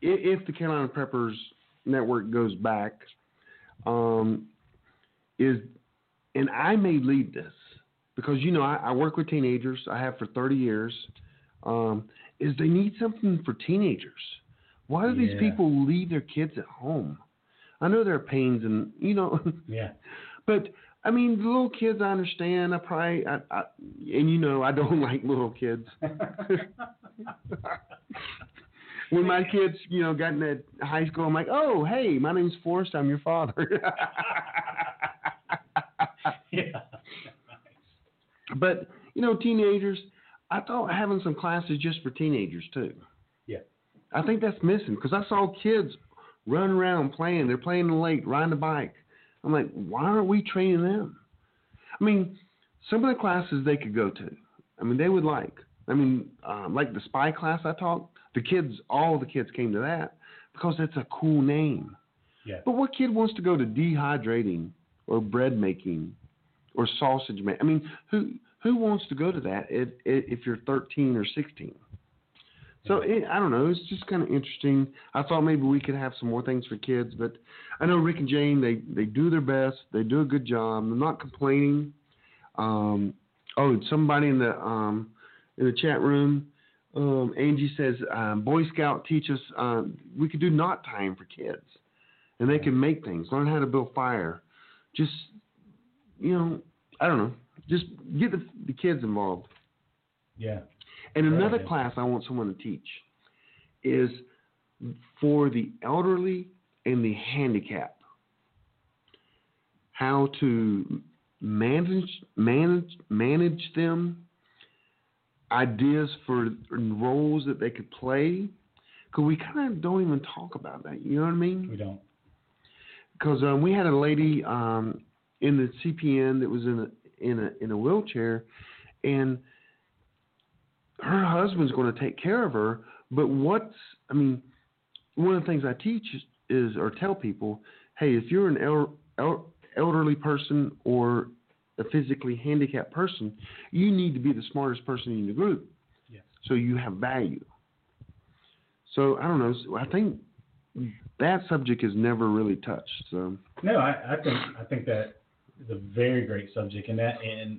if the Carolina Preppers Network goes back, um, is, and I may lead this, because, you know, I, I work with teenagers. I have for thirty years. Um, is they need something for teenagers. Why do yeah. these people leave their kids at home? I know there are pains and, you know. Yeah. But, I mean, the little kids, I understand. I probably, I, I, and, you know, I don't like little kids. When my kids, you know, got into high school, I'm like, oh, hey, my name's Forrest. I'm your father. Yeah. But, you know, teenagers, I thought having some classes just for teenagers, too. Yeah. I think that's missing, because I saw kids run around playing. They're playing in the lake, riding a bike. I'm like, why aren't we training them? I mean, some of the classes they could go to, I mean, they would like. I mean, um, like the spy class I taught, the kids, all the kids came to that, because that's a cool name. Yeah. But what kid wants to go to dehydrating or bread making? Or sausage man. I mean, who who wants to go to that if, if you're thirteen or sixteen? So, it, I don't know. It's just kind of interesting. I thought maybe we could have some more things for kids. But I know Rick and Jane, they, they do their best. They do a good job. I'm not complaining. Um, oh, somebody in the um, in the chat room, um, Angie says, um, Boy Scout teach us, um, we could do knot tying for kids. And they can make things, learn how to build fire. Just... You know, I don't know. Just get the, the kids involved. Yeah. And another right. class I want someone to teach is for the elderly and the handicapped. How to manage manage manage them. Ideas for roles that they could play. Because we kind of don't even talk about that. You know what I mean? We don't. Because um, we had a lady. Um, in the C P N that was in a, in a, in a wheelchair, and her husband's going to take care of her. But what's, I mean, one of the things I teach is, or tell people, hey, if you're an el- el- elderly person or a physically handicapped person, you need to be the smartest person in the group. Yes. So you have value. So I don't know. So I think that subject is never really touched. So no, I, I think, I think that, it's a very great subject, and that, and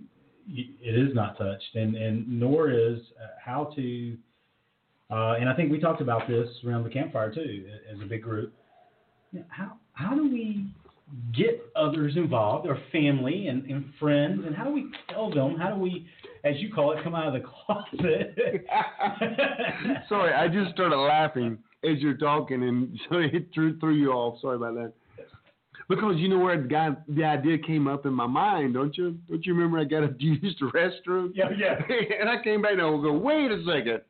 it is not touched, and, and nor is uh, how to, uh, and I think we talked about this around the campfire too, as a big group. You know, how how do we get others involved, or family and, and friends, and how do we tell them? How do we, as you call it, come out of the closet? Sorry, I just started laughing as you're talking, and so it threw threw you off. Sorry about that. Because you know where got, the idea came up in my mind, don't you? Don't you remember I got up to use the restroom? Yeah, yeah. And I came back and I was going, wait a second.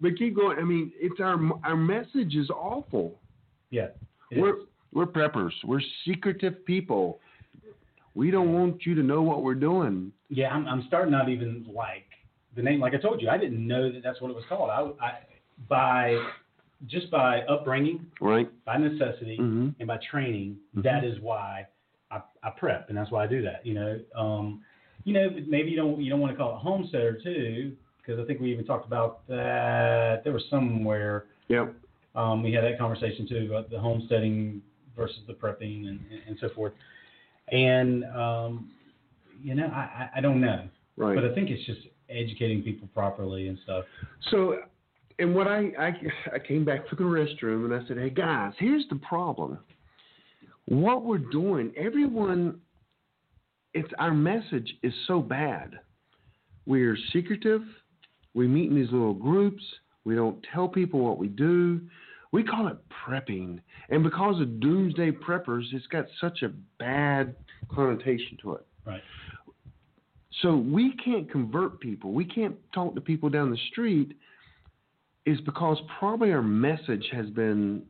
But keep going. I mean, it's our our message is awful. Yeah, we're is. we're preppers. We're secretive people. We don't want you to know what we're doing. Yeah, I'm, I'm starting not even like the name. Like I told you, I didn't know that that's what it was called. I, I by. Just by upbringing, right? By necessity, mm-hmm. and by training, mm-hmm. that is why I, I prep, and that's why I do that. You know, um, you know, maybe you don't you don't want to call it homesteader too, because I think we even talked about that. There was somewhere, yep. Um, we had that conversation too about the homesteading versus the prepping and, and so forth. And um, you know, I, I don't know. Right. But I think it's just educating people properly and stuff. So, and what I, I, I came back from the restroom and I said, hey, guys, here's the problem. What we're doing, everyone, it's our message is so bad. We're secretive. We meet in these little groups. We don't tell people what we do. We call it prepping. And because of doomsday preppers, it's got such a bad connotation to it. Right. So we can't convert people. We can't talk to people down the street. It's because probably our message has been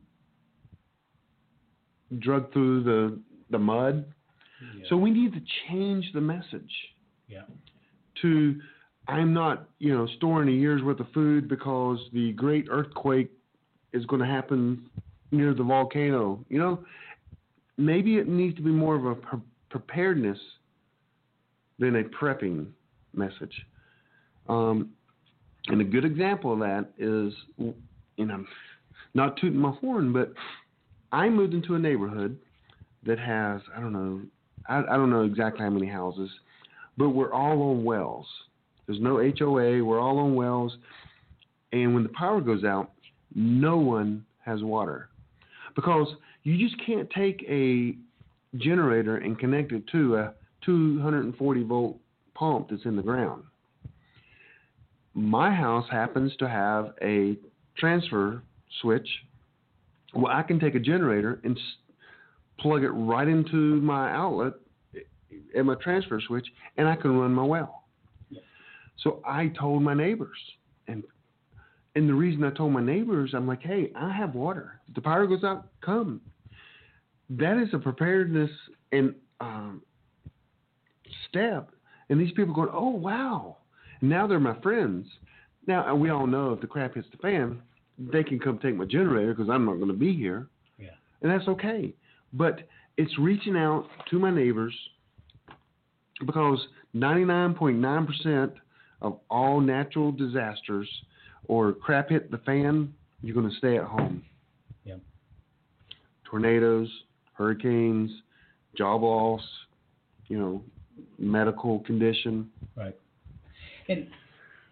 drugged through the, the mud. Yeah. So we need to change the message. Yeah. To I'm not, you know, storing a year's worth of food because the great earthquake is going to happen near the volcano. You know, maybe it needs to be more of a pre- preparedness than a prepping message. Um, and a good example of that is, and I'm not tooting my horn, but I moved into a neighborhood that has, I don't know, I, I don't know exactly how many houses, but we're all on wells. There's no H O A. We're all on wells. And when the power goes out, no one has water because you just can't take a generator and connect it to a two hundred forty volt pump that's in the ground. My house happens to have a transfer switch where I can take a generator and plug it right into my outlet at my transfer switch, and I can run my well. So I told my neighbors, and and the reason I told my neighbors, I'm like, hey, I have water. If the power goes out, come. That is a preparedness and um, step, and these people going, oh, wow. Now they're my friends. Now, we all know if the crap hits the fan, they can come take my generator because I'm not going to be here. Yeah. And that's okay. But it's reaching out to my neighbors because ninety-nine point nine percent of all natural disasters or crap hit the fan, you're going to stay at home. Yep. Tornadoes, hurricanes, job loss, you know, medical condition. Right. And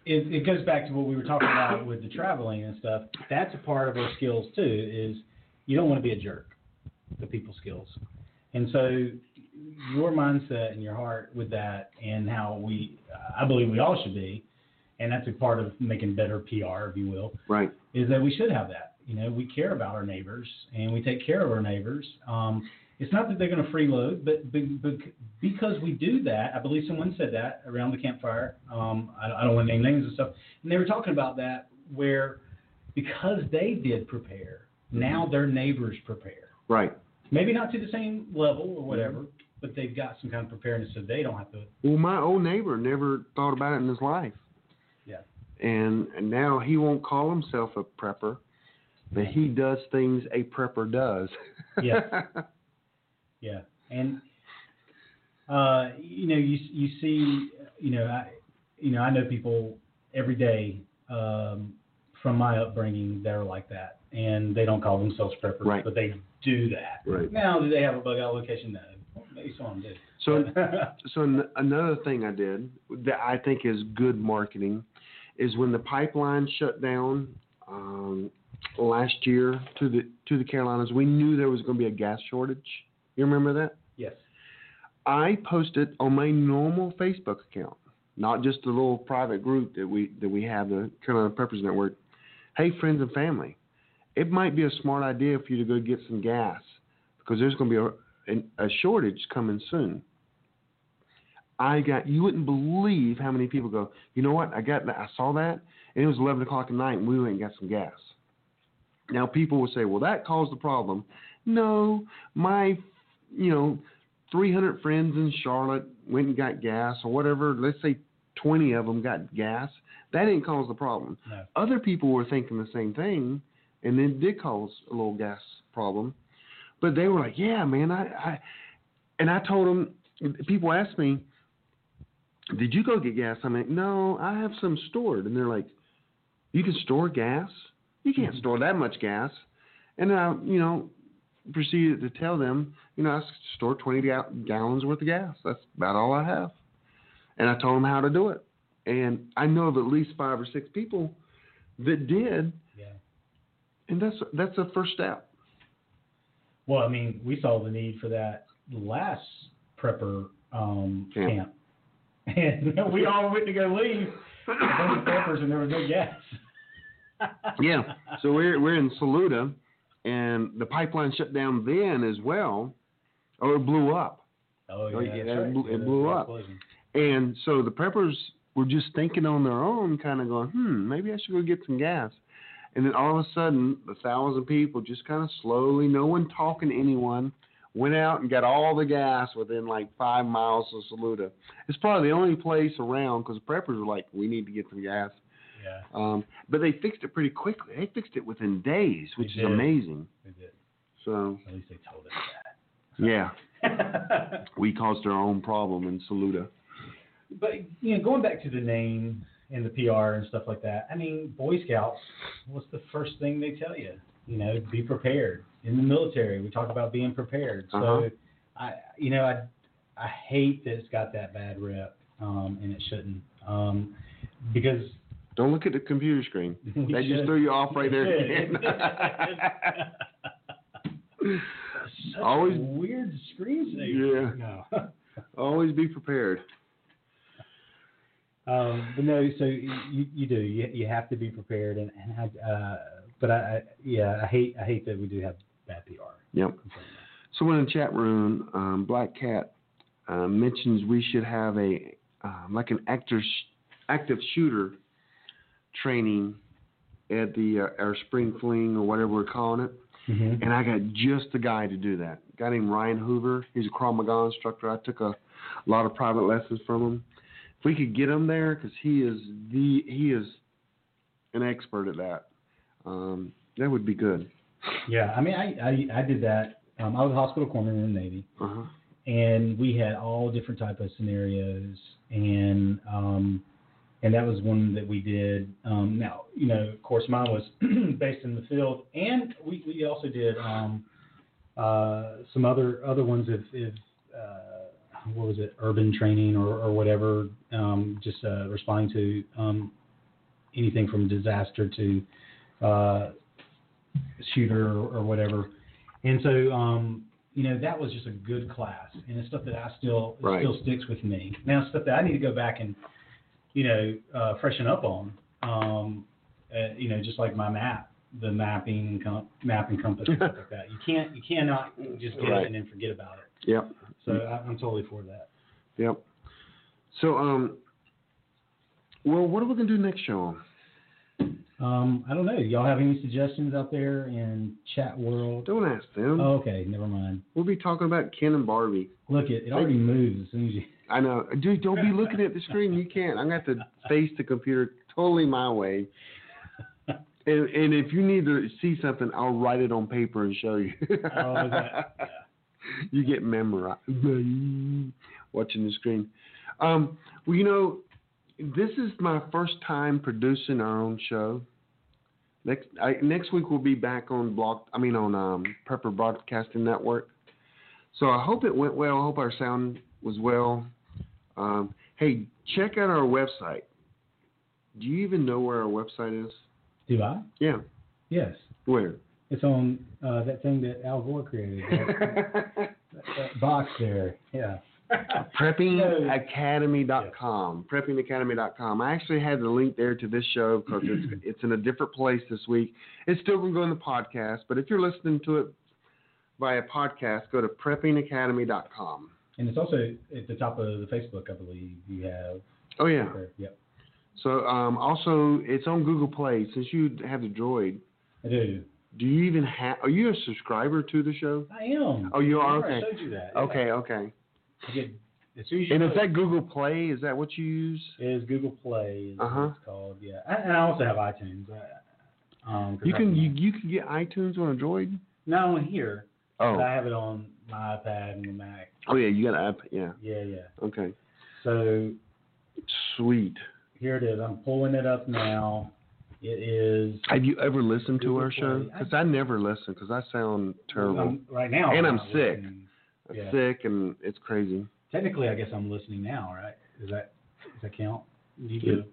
it, it goes back to what we were talking about with the traveling and stuff. That's a part of our skills too, is you don't want to be a jerk, the people skills. And so your mindset and your heart with that and how we, I believe we all should be, and that's a part of making better P R, if you will, right? Is that we should have that. You know, we care about our neighbors and we take care of our neighbors. Um, it's not that they're going to freeload, but, but, but because we do that, I believe someone said that around the campfire. Um, I, I don't want to name names and stuff. And they were talking about that where because they did prepare, now their neighbors prepare. Right. Maybe not to the same level or whatever, but they've got some kind of preparedness so they don't have to. Well, my old neighbor never thought about it in his life. Yeah. And now he won't call himself a prepper, but he does things a prepper does. Yeah. Yeah. And, uh, you know, you you see, you know, I, you know, I know people every day um, from my upbringing that are like that, and they don't call themselves preppers, right. But they do that. Right. Now, do they have a bug out location? No. Maybe some of them do. So, so n- another thing I did that I think is good marketing is when the pipeline shut down um, last year to the to the Carolinas, we knew there was going to be a gas shortage. You remember that? Yes. I posted on my normal Facebook account, not just the little private group that we that we have, the Carolina Preppers Network. Hey, friends and family, it might be a smart idea for you to go get some gas because there's going to be a And a shortage coming soon. I got, you wouldn't believe how many people go, you know what, I got, I saw that, and it was eleven o'clock at night, and we went and got some gas. Now, people will say, well, that caused the problem. No, my, you know, three hundred friends in Charlotte went and got gas, or whatever, let's say twenty of them got gas. That didn't cause the problem. No. Other people were thinking the same thing, and then it did cause a little gas problem. But they were like, yeah, man, I, I – and I told them – people asked me, did you go get gas? I'm like, no, I have some stored. And they're like, you can store gas? You can't mm-hmm. store that much gas. And I, you know, proceeded to tell them, you know, I store twenty gallons worth of gas. That's about all I have. and I told them how to do it. And I know of at least five or six people that did. Yeah. And that's that's the first step. Well, I mean, we saw the need for that last prepper um, yeah. camp. And we all went to go leave. There were preppers and there was no gas. Yeah. So we're we're in Saluda, and the pipeline shut down then as well. Oh, it blew up. Oh, yeah. Oh, yeah, that right. blew, it blew up. Explosion. And so the preppers were just thinking on their own, kind of going, hmm, maybe I should go get some gas. And then all of a sudden, a thousand people just kind of slowly, no one talking to anyone, went out and got all the gas within like five miles of Saluda. It's probably the only place around because preppers were like, we need to get some gas. Yeah. Um, but they fixed it pretty quickly. They fixed it within days, which is amazing. They did. So at least they told us that. So. Yeah. We caused our own problem in Saluda. But, you know, going back to the name and the P R and stuff like that, I mean, Boy Scouts, what's the first thing they tell you? You know, be prepared. In the military, we talk about being prepared. So, uh-huh. I, you know, I, I hate that it's got that bad rep, um, and it shouldn't. Um, because... Don't look at the computer screen. That should. Just threw you off right there. Always weird screensaver. Yeah. No. Always be prepared. Um, but no, so you, you do. You, you have to be prepared, and, and I, uh, but I, I yeah, I hate I hate that we do have bad P R. Yep. Someone in the chat room, um, Black Cat, uh, mentions we should have a uh, like an actor sh- active shooter training at the uh, our spring fling or whatever we're calling it. Mm-hmm. And I got just the guy to do that. A guy named Ryan Hoover. He's a Krav Maga instructor. I took a lot of private lessons from him. If we could get him there, because he is the he is an expert at that. Um, that would be good. Yeah, I mean, I I, I did that. Um, I was a hospital corpsman in the Navy, uh-huh. and we had all different type of scenarios, and um, and that was one that we did. Um, now, you know, of course, mine was based in the field, and we, we also did um, uh, some other other ones if. if uh, what was it, urban training or, or whatever, um, just uh, responding to um, anything from disaster to uh, shooter or, or whatever. And so, um, you know, that was just a good class, and it's stuff that I still right. still sticks with me. Now, stuff that I need to go back and, you know, uh, freshen up on, um, uh, you know, just like my map, the mapping, com- map and compass and stuff like that. You can't, you cannot just get right. it and then forget about it. Yep. So I'm totally for that. Yep. So, um, well, what are we going to do next show? Um, I don't know. Y'all have any suggestions out there in chat world? Don't ask them. Oh, okay. Never mind. We'll be talking about Ken and Barbie. Look, it, it already moves as soon as you... I know. Dude, don't be looking at the screen. You can't. I'm going to have to face the computer totally my way. And, and if you need to see something, I'll write it on paper and show you. Oh, is that... Yeah. You get memorized watching the screen. Um, well, you know, this is my first time producing our own show. Next I, next week we'll be back on Block. I mean on um, Prepper Broadcasting Network. So I hope it went well. I hope our sound was well. Um, hey, check out our website. Do you even know where our website is? Do I? Yeah. Yes. Where? It's on uh, that thing that Al Gore created, that, that box there, yeah. Prepping Academy dot com, yeah. Prepping Academy dot com. I actually had the link there to this show because it's, it's in a different place this week. It's still going to go in the podcast, but if you're listening to it via podcast, go to Prepping Academy dot com. And it's also at the top of the Facebook, I believe, you have. Oh, yeah. There. Yep. So um, also, it's on Google Play. Since you have the Droid. I do. Do you even have? Are you a subscriber to the show? I am. Oh, you are. Okay. I showed you that. Yeah. Okay. Okay. Get, as as and is that Google Play? Is that what you use? It is Google Play. Is uh-huh. what it's called. Yeah. I, and I also have iTunes. I, um, you can you, you can get iTunes on a Droid? Not on here. Oh. I have it on my iPad and the Mac. Oh yeah, you got an iPad. Yeah. Yeah. Yeah. Okay. So. Sweet. Here it is. I'm pulling it up now. It is. Have you ever listened to our show? Because I never listen because I sound terrible. I'm, right now. And I'm, I'm sick. I'm yeah. sick and it's crazy. Technically, I guess I'm listening now, right? Is that account. You yeah. go.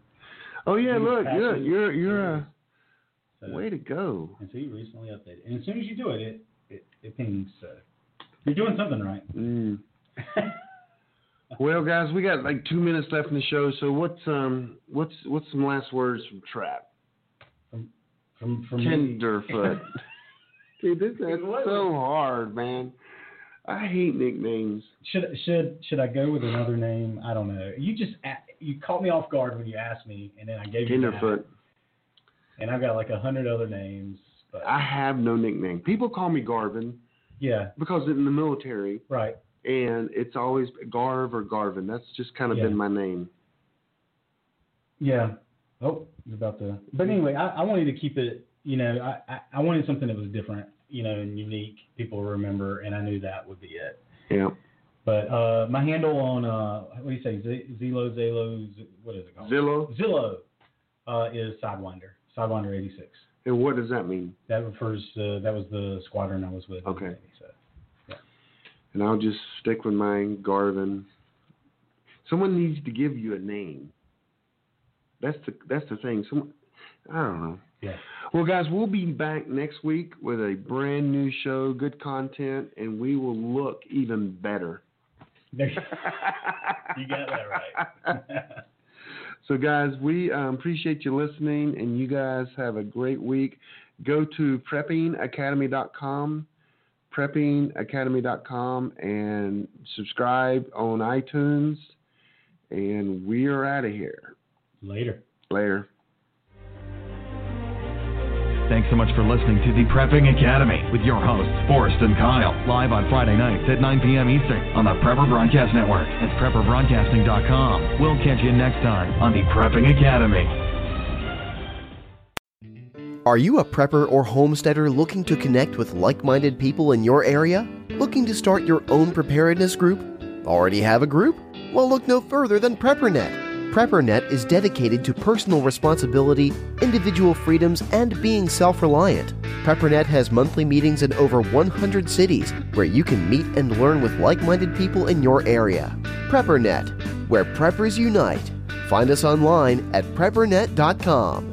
Oh yeah, look, yeah, you're you're a so, way to go. And so you recently updated, and as soon as you do it, it it, it pings. So you're doing something right. Mm. Well, guys, we got like two minutes left in the show. So what's um what's what's some last words from Trap? From from, from Tenderfoot. Dude, this is so hard, man. I hate nicknames. Should should should I go with another name? I don't know. You just you caught me off guard when you asked me, and then I gave Tenderfoot. you Tenderfoot. And I've got like a hundred other names. But I have no nickname. People call me Garvin. Yeah. Because in the military. Right. And it's always Garv or Garvin. That's just kind of yeah. been my name. Yeah. Oh, you're about to. But anyway, I, I wanted to keep it. You know, I, I wanted something that was different, you know, and unique. People remember, and I knew that would be it. Yeah. But uh, my handle on, uh, what do you say, Z- Zillow, Zello, Z- what is it called? Zillow. Zillow uh, is Sidewinder, Sidewinder eighty-six. And what does that mean? That refers to, that was the squadron I was with. Okay. So, yeah. And I'll just stick with mine, Garvin. Someone needs to give you a name. That's the, that's the thing. Someone, I don't know. Yeah. Well, guys, we'll be back next week with a brand new show, good content, and we will look even better. You got that right. So, guys, we um, appreciate you listening, and you guys have a great week. Go to prepping academy dot com, prepping academy dot com, and subscribe on iTunes. And we are out of here. Later. Later. Thanks so much for listening to the Prepping Academy with your hosts, Forrest and Kyle, live on Friday nights at nine p.m. Eastern on the Prepper Broadcast Network. That's prepper broadcasting dot com. We'll catch you next time on the Prepping Academy. Are you a prepper or homesteader looking to connect with like-minded people in your area? Looking to start your own preparedness group? Already have a group? Well, look no further than PrepperNet. PrepperNet is dedicated to personal responsibility, individual freedoms, and being self-reliant. PrepperNet has monthly meetings in over one hundred cities where you can meet and learn with like-minded people in your area. PrepperNet, where preppers unite. Find us online at prepper net dot com.